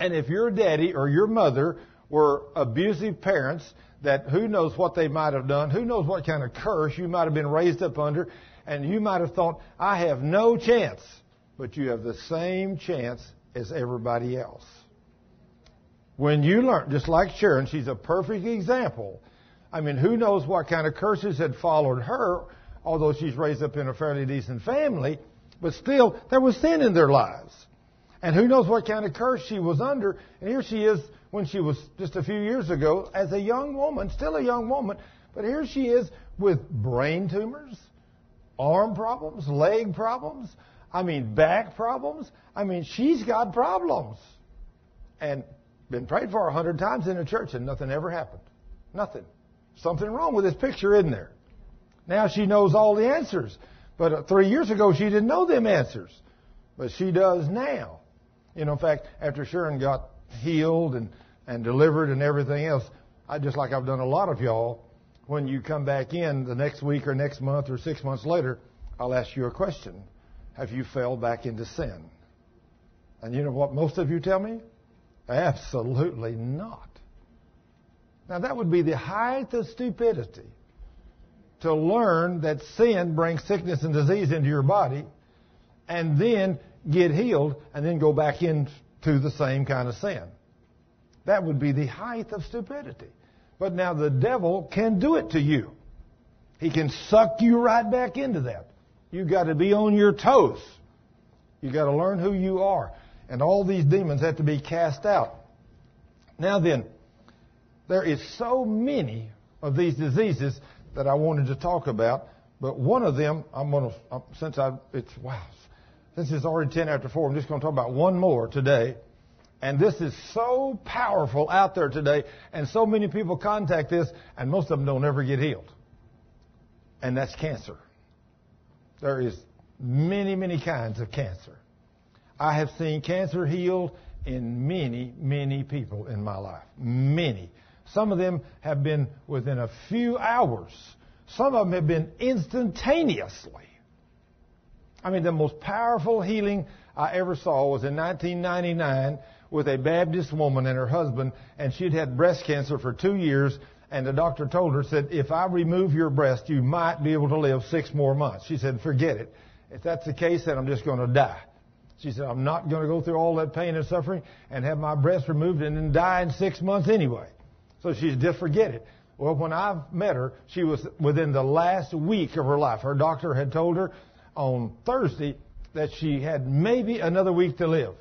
And if your daddy or your mother were abusive parents that who knows what they might have done, who knows what kind of curse you might have been raised up under, and you might have thought, I have no chance, but you have the same chance as everybody else. When you learn, just like Sharon, she's a perfect example. I mean, who knows what kind of curses had followed her, although she's raised up in a fairly decent family, but still, there was sin in their lives. And who knows what kind of curse she was under. And here she is when she was just a few years ago as a young woman, still a young woman, but here she is with brain tumors, arm problems, leg problems, back problems. She's got problems. And been prayed for 100 times in the church and nothing ever happened. Nothing. Something wrong with this picture, isn't there? Now she knows all the answers. But 3 years ago, she didn't know them answers. But she does now. You know, in fact, after Sharon got healed and delivered and everything else, just like I've done a lot of y'all, when you come back in the next week or next month or 6 months later, I'll ask you a question. Have you fell back into sin? And you know what most of you tell me? Absolutely not. Now, that would be the height of stupidity, to learn that sin brings sickness and disease into your body and then get healed and then go back into the same kind of sin. That would be the height of stupidity. But now the devil can do it to you. He can suck you right back into that. You've got to be on your toes. You've got to learn who you are. And all these demons have to be cast out. Now then, there is so many of these diseases that I wanted to talk about, but one of them, since it's already 4:10, I'm just going to talk about one more today. And this is so powerful out there today, and so many people contact this, and most of them don't ever get healed. And that's cancer. There is many, many kinds of cancer. I have seen cancer healed in many, many people in my life. Many. Some of them have been within a few hours. Some of them have been instantaneously. I mean, the most powerful healing I ever saw was in 1999 with a Baptist woman and her husband, and she'd had breast cancer for 2 years, and the doctor told her, said, if I remove your breast, you might be able to live 6 more months. She said, forget it. If that's the case, then I'm just going to die. She said, I'm not going to go through all that pain and suffering and have my breast removed and then die in 6 months anyway. So she said, just forget it. Well, when I met her, she was within the last week of her life. Her doctor had told her on Thursday that she had maybe another week to live.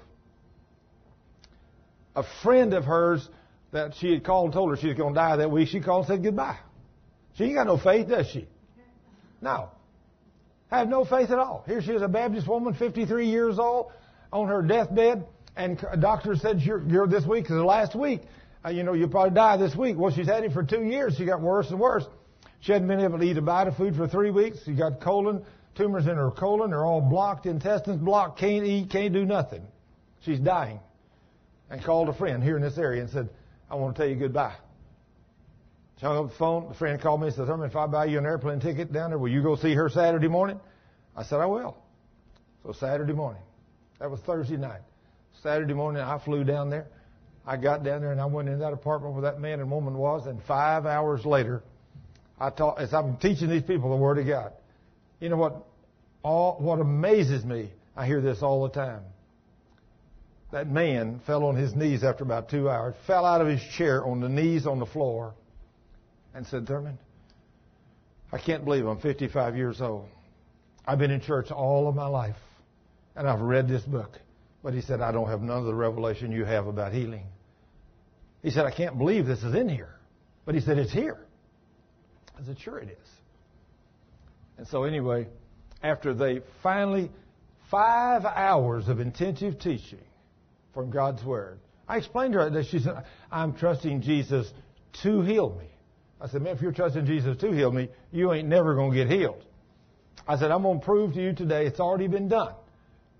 A friend of hers that she had called and told her she was going to die that week, she called and said goodbye. She ain't got no faith, does she? No. Had no faith at all. Here she is, a Baptist woman, 53 years old, on her deathbed, and a doctor said, you're this week is the last week. You'll probably die this week. Well, she's had it for 2 years. She got worse and worse. She hadn't been able to eat a bite of food for 3 weeks. She got colon, tumors in her colon. They're all blocked, intestines blocked, can't eat, can't do nothing. She's dying. And called a friend here in this area and said, I want to tell you goodbye. She hung up the phone. The friend called me and said, Herman, if I buy you an airplane ticket down there, will you go see her Saturday morning? I said, I will. So Saturday morning. That was Thursday night. Saturday morning, I flew down there. I got down there and I went in that apartment where that man and woman was. And 5 hours later, as I'm teaching these people the Word of God. You know what? What amazes me, I hear this all the time. That man fell on his knees after about 2 hours, fell out of his chair on the knees on the floor, and said, Thurman, I can't believe I'm 55 years old. I've been in church all of my life, and I've read this book. But he said, I don't have none of the revelation you have about healing. He said, I can't believe this is in here. But he said, it's here. I said, sure it is. And so anyway, after they finally, 5 hours of intensive teaching from God's Word, I explained to her that she said, I'm trusting Jesus to heal me. I said, man, if you're trusting Jesus to heal me, you ain't never going to get healed. I said, I'm going to prove to you today it's already been done.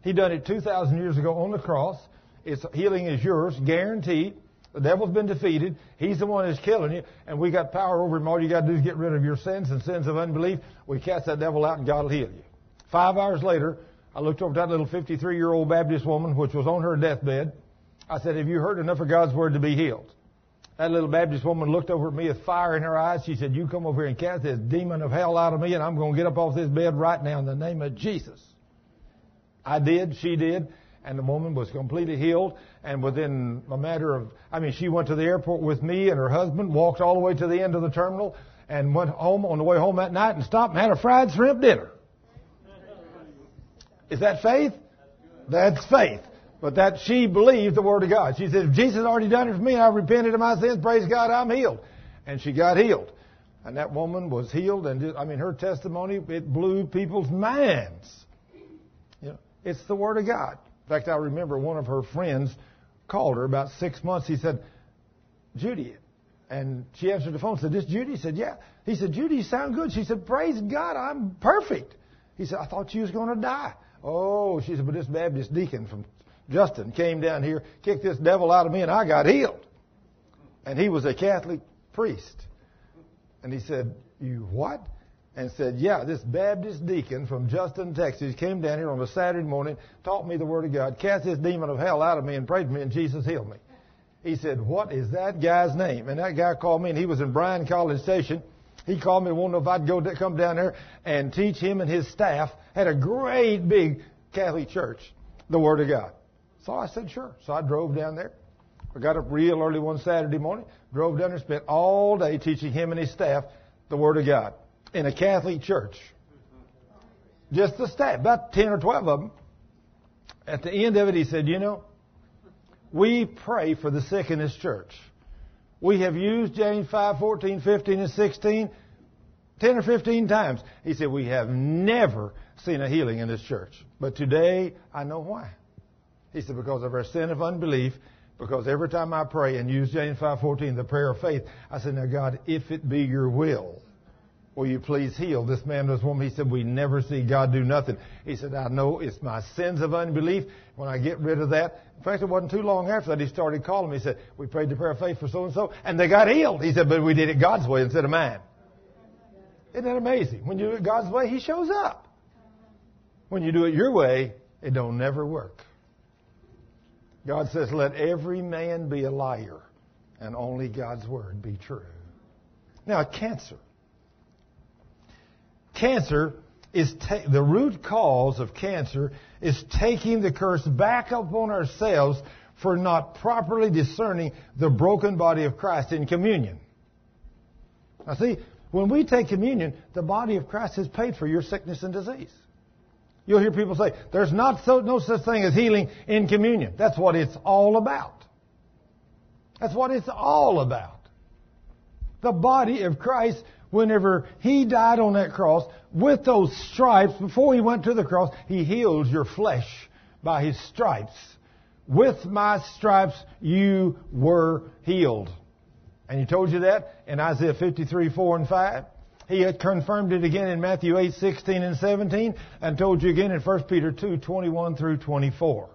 He done it 2,000 years ago on the cross. It's healing is yours, guaranteed. The devil's been defeated. He's the one that's killing you. And we got power over him. All you got to do is get rid of your sins and sins of unbelief. We cast that devil out and God will heal you. 5 hours later, I looked over that little 53-year-old Baptist woman, which was on her deathbed. I said, have you heard enough of God's Word to be healed? That little Baptist woman looked over at me with fire in her eyes. She said, you come over here and cast this demon of hell out of me, and I'm going to get up off this bed right now in the name of Jesus. I did, she did, and the woman was completely healed. And within a matter of, she went to the airport with me and her husband, walked all the way to the end of the terminal, and went home on the way home that night and stopped and had a fried shrimp dinner. Is that faith? That's faith. But that she believed the Word of God. She said, if Jesus already done it for me, I repented of my sins, praise God, I'm healed. And she got healed. And that woman was healed. And her testimony, it blew people's minds. It's the Word of God. In fact, I remember one of her friends called her about 6 months. He said, Judy. And she answered the phone and said, this Judy? He said, yeah. He said, Judy, you sound good. She said, praise God, I'm perfect. He said, I thought you was going to die. Oh, she said, but this Baptist deacon from Justin came down here, kicked this devil out of me, and I got healed. And he was a Catholic priest. And he said, you what? And said, yeah, this Baptist deacon from Justin, Texas, came down here on a Saturday morning, taught me the Word of God, cast this demon of hell out of me and prayed for me, and Jesus healed me. He said, what is that guy's name? And that guy called me, and he was in Bryan College Station. He called me and wanted to know if I'd come down there and teach him and his staff, had a great big Catholic church, the Word of God. So I said, sure. So I drove down there. I got up real early one Saturday morning, drove down there, spent all day teaching him and his staff the Word of God. in a Catholic church. Just the staff, about 10 or 12 of them. At the end of it, he said, you know, we pray for the sick in this church. We have used James 5, 14, 15, and 16 10 or 15 times. He said, we have never seen a healing in this church. But today, I know why. He said, because of our sin of unbelief, because every time I pray and use James 5:14, the prayer of faith, I said, now, God, if it be your will you please heal this man, this woman? He said, we never see God do nothing. He said, I know it's my sins of unbelief. When I get rid of that, in fact, it wasn't too long after that, he started calling me. He said, we prayed the prayer of faith for so-and-so, and they got healed. He said, but we did it God's way instead of mine. Isn't that amazing? When you do it God's way, He shows up. When you do it your way, it don't never work. God says, let every man be a liar and only God's word be true. Now, cancer. Cancer is the root cause of cancer is taking the curse back upon ourselves for not properly discerning the broken body of Christ in communion. Now, see, when we take communion, the body of Christ has paid for your sickness and disease. You'll hear people say, there's no such thing as healing in communion. That's what it's all about. That's what it's all about. The body of Christ, whenever He died on that cross, with those stripes, before He went to the cross, He healed your flesh by His stripes. With my stripes you were healed. And He told you that in Isaiah 53, 4 and 5. He had confirmed it again in Matthew 8, 16 and 17, and told you again in 1 Peter 2, 21 through 24.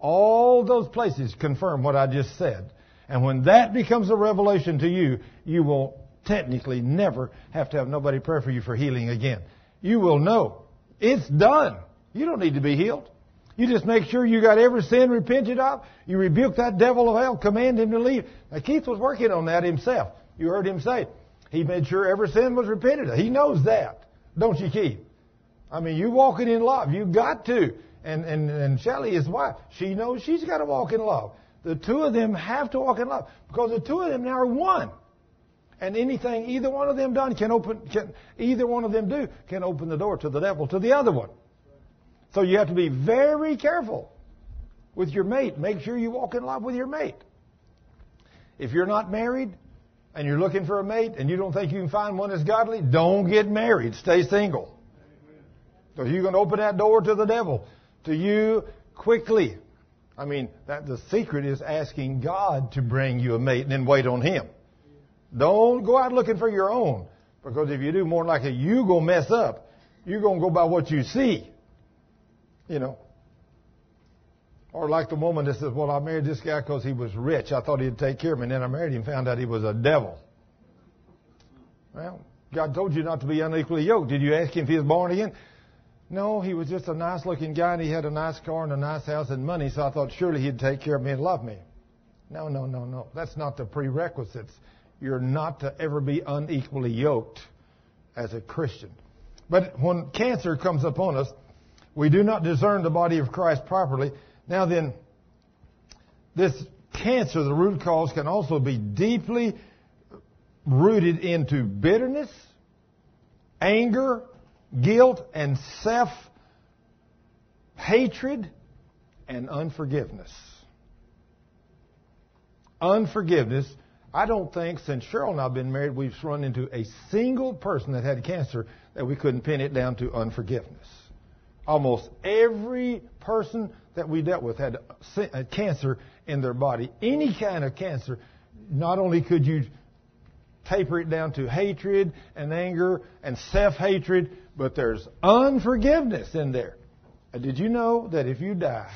All those places confirm what I just said. And when that becomes a revelation to you, you will technically never have to have nobody pray for you for healing again. You will know. It's done. You don't need to be healed. You just make sure you got every sin repented of. You rebuke that devil of hell, command him to leave. Now, Keith was working on that himself. You heard him say it. He made sure every sin was repented of. He knows that. Don't you, Keith? I mean, you're walking in love. You've got to. And Shelley, his wife, she knows she's got to walk in love. The two of them have to walk in love because the two of them now are one. And anything either one of them can open the door to the devil, to the other one. So you have to be very careful with your mate. Make sure you walk in love with your mate. If you're not married, and you're looking for a mate, and you don't think you can find one that's godly, don't get married. Stay single. So you're going to open that door to the devil, to you quickly. I mean, the secret is asking God to bring you a mate and then wait on Him. Don't go out looking for your own, because if you do, more likely you're going to mess up. You're going to go by what you see, you know. Or like the woman that says, well, I married this guy because he was rich. I thought he'd take care of me. And then I married him and found out he was a devil. Well, God told you not to be unequally yoked. Did you ask him if he was born again? No, he was just a nice-looking guy, and he had a nice car and a nice house and money. So I thought surely he'd take care of me and love me. No. That's not the prerequisites. You're not to ever be unequally yoked as a Christian. But when cancer comes upon us, we do not discern the body of Christ properly. Now then, this cancer, the root cause, can also be deeply rooted into bitterness, anger, guilt, and self-hatred, and unforgiveness. Unforgiveness. I don't think since Cheryl and I have been married, we've run into a single person that had cancer that we couldn't pin it down to unforgiveness. Almost every person that we dealt with had cancer in their body. Any kind of cancer, not only could you taper it down to hatred and anger and self-hatred, but there's unforgiveness in there. Did you know that if you die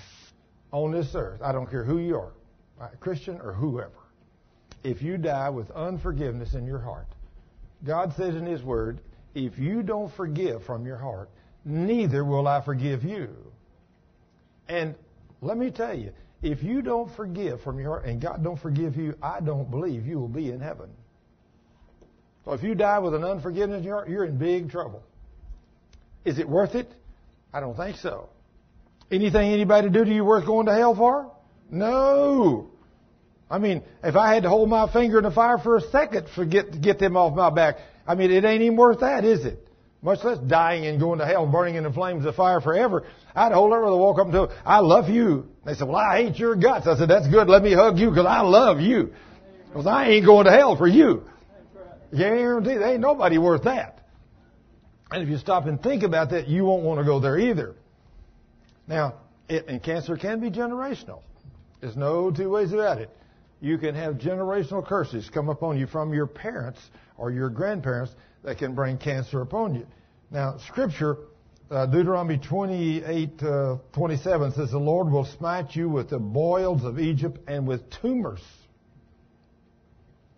on this earth, I don't care who you are, Christian or whoever, if you die with unforgiveness in your heart, God says in His Word, if you don't forgive from your heart, neither will I forgive you. And let me tell you, if you don't forgive from your heart and God don't forgive you, I don't believe you will be in heaven. So if you die with an unforgiveness in your heart, you're in big trouble. Is it worth it? I don't think so. Anything anybody do to you worth going to hell for? No. I mean, if I had to hold my finger in the fire for a second to get them off my back, I mean, it ain't even worth that, is it? Much less dying and going to hell, burning in the flames of fire forever. I'd hold her to walk up to her. I love you. They said, well, I hate your guts. I said, that's good. Let me hug you because I love you. Because I ain't going to hell for you. Guaranteed, there ain't nobody worth that. And if you stop and think about that, you won't want to go there either. Now, and cancer can be generational. There's no two ways about it. You can have generational curses come upon you from your parents or your grandparents that can bring cancer upon you. Now, Scripture, Deuteronomy 28:27 says, the Lord will smite you with the boils of Egypt and with tumors.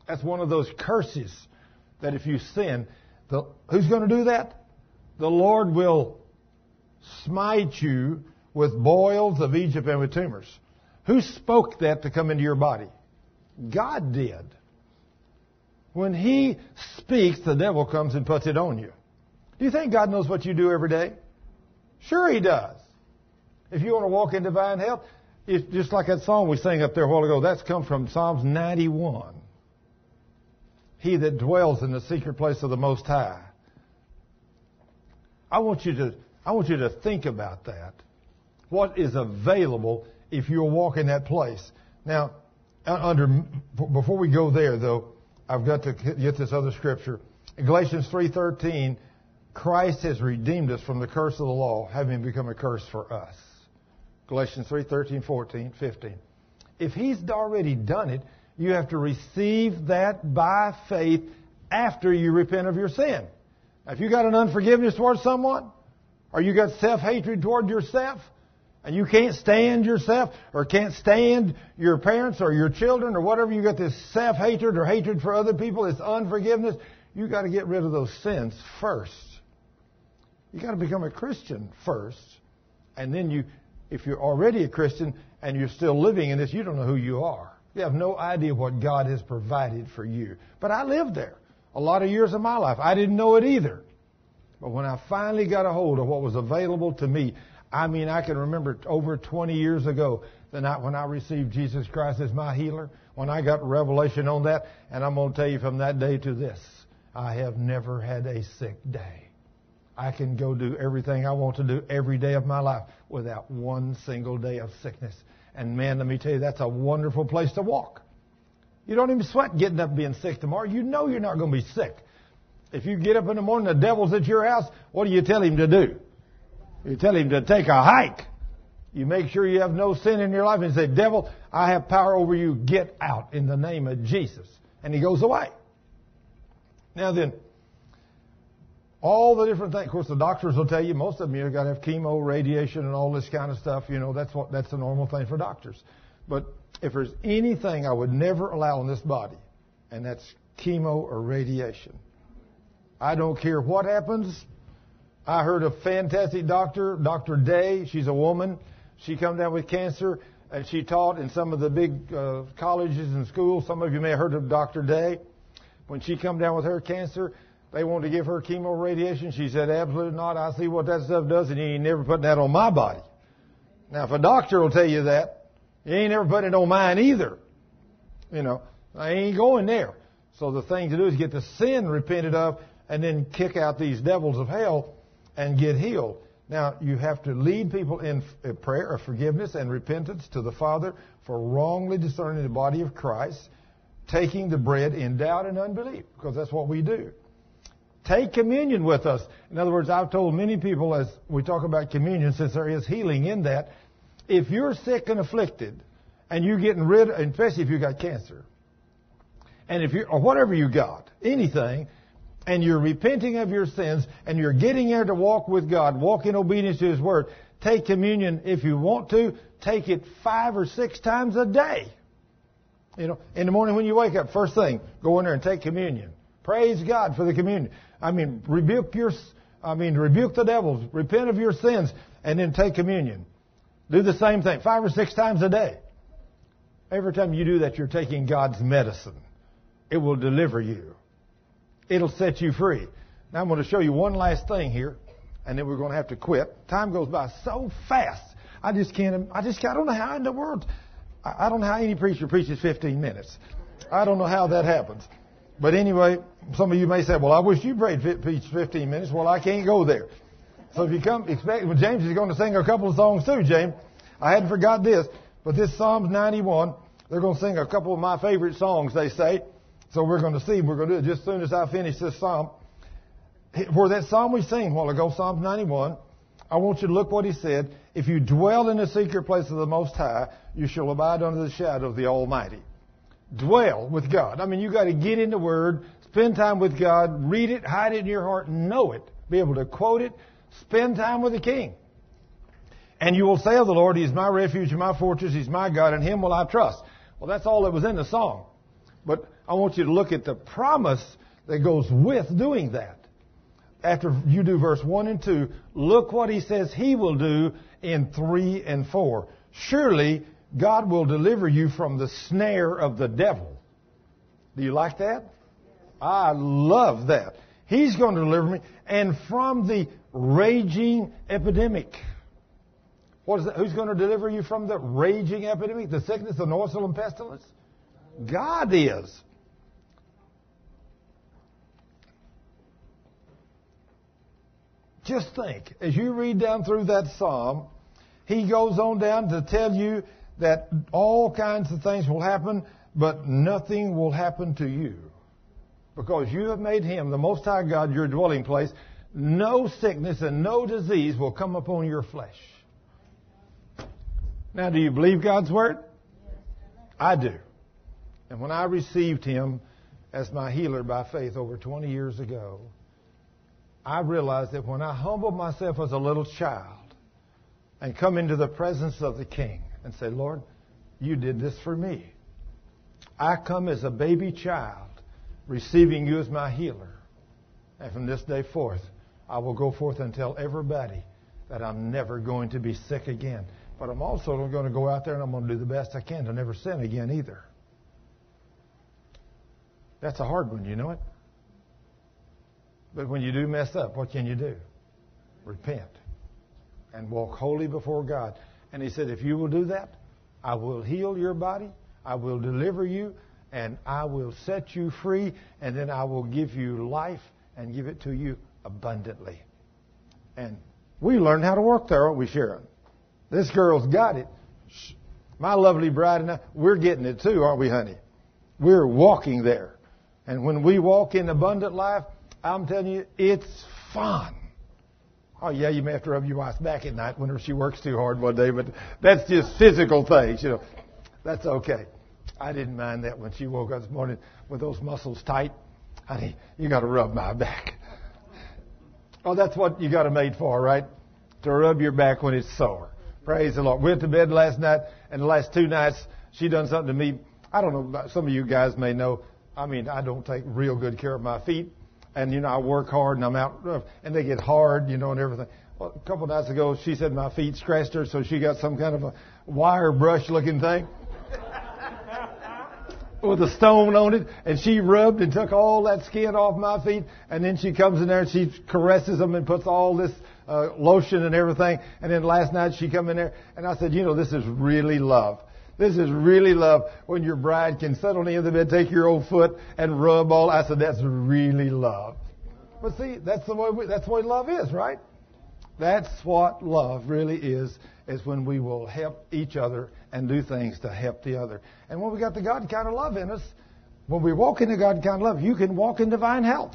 That's one of those curses that if you sin, who's going to do that? The Lord will smite you with boils of Egypt and with tumors. Who spoke that to come into your body? God did. When He speaks, the devil comes and puts it on you. Do you think God knows what you do every day? Sure He does. If you want to walk in divine health, it's just like that song we sang up there a while ago. That's come from Psalms 91. He that dwells in the secret place of the Most High. I want you to think about that. What is available if you'll walk in that place? Now, before we go there, though, I've got to get this other scripture. In Galatians 3:13, Christ has redeemed us from the curse of the law, having become a curse for us. Galatians 3:13, 14, 15. If He's already done it, you have to receive that by faith after you repent of your sin. Now, if you got an unforgiveness towards someone, or you got self-hatred toward yourself, and you can't stand yourself, or can't stand your parents or your children or whatever, you got this self-hatred or hatred for other people, it's unforgiveness. You got to get rid of those sins first. You got to become a Christian first, and then if you're already a Christian and you're still living in this, you don't know who you are. You have no idea what God has provided for you. But I lived there a lot of years of my life. I didn't know it either. But when I finally got a hold of what was available to me, I mean, I can remember over 20 years ago, the night when I received Jesus Christ as my healer, when I got revelation on that, and I'm going to tell you from that day to this, I have never had a sick day. I can go do everything I want to do every day of my life without one single day of sickness. And man, let me tell you, that's a wonderful place to walk. You don't even sweat getting up being sick tomorrow. You know you're not going to be sick. If you get up in the morning, the devil's at your house, what do you tell him to do? You tell him to take a hike. You make sure you have no sin in your life and say, devil, I have power over you. Get out in the name of Jesus. And he goes away. Now then, all the different things. Of course, the doctors will tell you, most of them, you've got to have chemo, radiation, and all this kind of stuff. You know, that's a normal thing for doctors. But if there's anything I would never allow in this body, and that's chemo or radiation. I don't care what happens. I heard a fantastic doctor, Dr. Day. She's a woman. She come down with cancer, and she taught in some of the big colleges and schools. Some of you may have heard of Dr. Day. When she come down with her cancer, they wanted to give her chemo radiation. She said, absolutely not. I see what that stuff does, and you ain't never putting that on my body. Now, if a doctor will tell you that, you ain't never putting it on mine either. You know, I ain't going there. So the thing to do is get the sin repented of and then kick out these devils of hell and get healed. Now, you have to lead people in a prayer of forgiveness and repentance to the Father for wrongly discerning the body of Christ, taking the bread in doubt and unbelief, because that's what we do. Take communion with us. In other words, I've told many people as we talk about communion, since there is healing in that, if you're sick and afflicted, and you're getting rid of, especially if you got cancer, and if you or whatever you got, anything, and you're repenting of your sins, and you're getting there to walk with God, walk in obedience to His Word, take communion if you want to. Take it 5 or 6 times a day. You know, in the morning when you wake up, first thing, go in there and take communion. Praise God for the communion. I mean, rebuke the devils, repent of your sins, and then take communion. Do the same thing 5 or 6 times a day. Every time you do that, you're taking God's medicine. It will deliver you. It'll set you free. Now I'm going to show you one last thing here, and then we're going to have to quit. Time goes by so fast. I just can't. I don't know how in the world. I don't know how any preacher preaches 15 minutes. I don't know how that happens. But anyway, some of you may say, well, I wish you preached 15 minutes. Well, I can't go there. So if you come, expect, well, James is going to sing a couple of songs too, James. I hadn't forgot this, but this Psalms 91, they're going to sing a couple of my favorite songs, they say. So we're going to see. We're going to do it just as soon as I finish this psalm. For that psalm we sang a while ago, Psalms 91, I want you to look what he said. If you dwell in the secret place of the Most High, you shall abide under the shadow of the Almighty. Dwell with God. I mean, you got to get in the Word, spend time with God, read it, hide it in your heart, know it, be able to quote it, spend time with the King. And you will say of the Lord, He is my refuge and my fortress, He's my God, in Him will I trust. Well, that's all that was in the song. But I want you to look at the promise that goes with doing that. After you do verse 1 and 2, look what He says He will do in 3 and 4. Surely God will deliver you from the snare of the devil. Do you like that? I love that. He's going to deliver me. And from the raging epidemic. What is that? Who's going to deliver you from the raging epidemic? The sickness, the noisome and pestilence? God is. Just think, as you read down through that psalm, he goes on down to tell you that all kinds of things will happen, but nothing will happen to you. Because you have made him, the Most High God, your dwelling place. No sickness and no disease will come upon your flesh. Now, do you believe God's word? I do. And when I received him as my healer by faith over 20 years ago, I realized that when I humbled myself as a little child and come into the presence of the King and say, Lord, you did this for me. I come as a baby child, receiving you as my healer. And from this day forth, I will go forth and tell everybody that I'm never going to be sick again. But I'm also going to go out there and I'm going to do the best I can to never sin again either. That's a hard one, you know it? But when you do mess up, what can you do? Repent and walk holy before God. And he said, if you will do that, I will heal your body, I will deliver you, and I will set you free, and then I will give you life and give it to you abundantly. And we learn how to work there, aren't we, Sharon? This girl's got it. My lovely bride and I, we're getting it too, aren't we, honey? We're walking there. And when we walk in abundant life, I'm telling you, it's fun. Oh, yeah, you may have to rub your wife's back at night whenever she works too hard one day, but that's just physical things, you know. That's okay. I didn't mind that when she woke up this morning with those muscles tight. Honey, you got to rub my back. Oh, that's what you got to made for, right? To rub your back when it's sore. Praise the Lord. We went to bed last night, and the last two nights, she done something to me. I don't know, some of you guys may know, I mean, I don't take real good care of my feet. And, you know, I work hard and I'm out rough and they get hard, you know, and everything. Well, a couple of nights ago, she said my feet scratched her, so she got some kind of a wire brush looking thing with a stone on it. And she rubbed and took all that skin off my feet. And then she comes in there and she caresses them and puts all this lotion and everything. And then last night she come in there and I said, you know, this is really love. This is really love when your bride can sit on the end of the bed, take your old foot, and rub all. I said, that's really love. But see, that's the way love is, right? That's what love really is when we will help each other and do things to help the other. And when we got the God kind of love in us, when we walk into God kind of love, you can walk in divine health.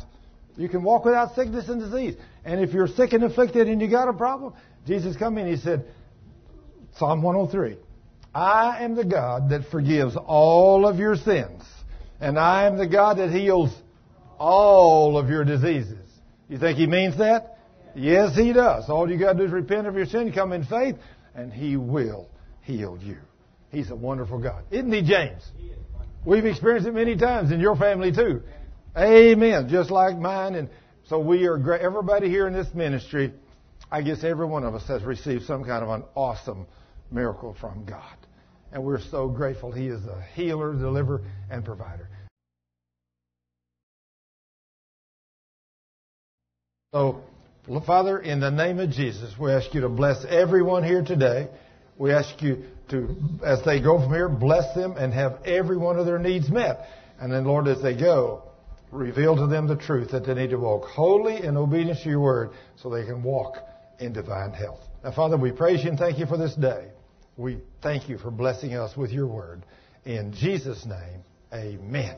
You can walk without sickness and disease. And if you're sick and afflicted and you got a problem, Jesus come in, he said, Psalm 103. I am the God that forgives all of your sins, and I am the God that heals all of your diseases. You think he means that? Yes, he does. All you got to do is repent of your sin, come in faith, and he will heal you. He's a wonderful God. Isn't he, James? We've experienced it many times in your family, too. Amen. Just like mine. And so we are great. Everybody here in this ministry, I guess every one of us has received some kind of an awesome miracle from God. And we're so grateful. He is a healer, deliverer, and provider. So, Father, in the name of Jesus, we ask you to bless everyone here today. We ask you to, as they go from here, bless them and have every one of their needs met. And then, Lord, as they go, reveal to them the truth that they need to walk wholly in obedience to your word so they can walk in divine health. Now, Father, we praise you and thank you for this day. We thank you for blessing us with your word. In Jesus' name, amen.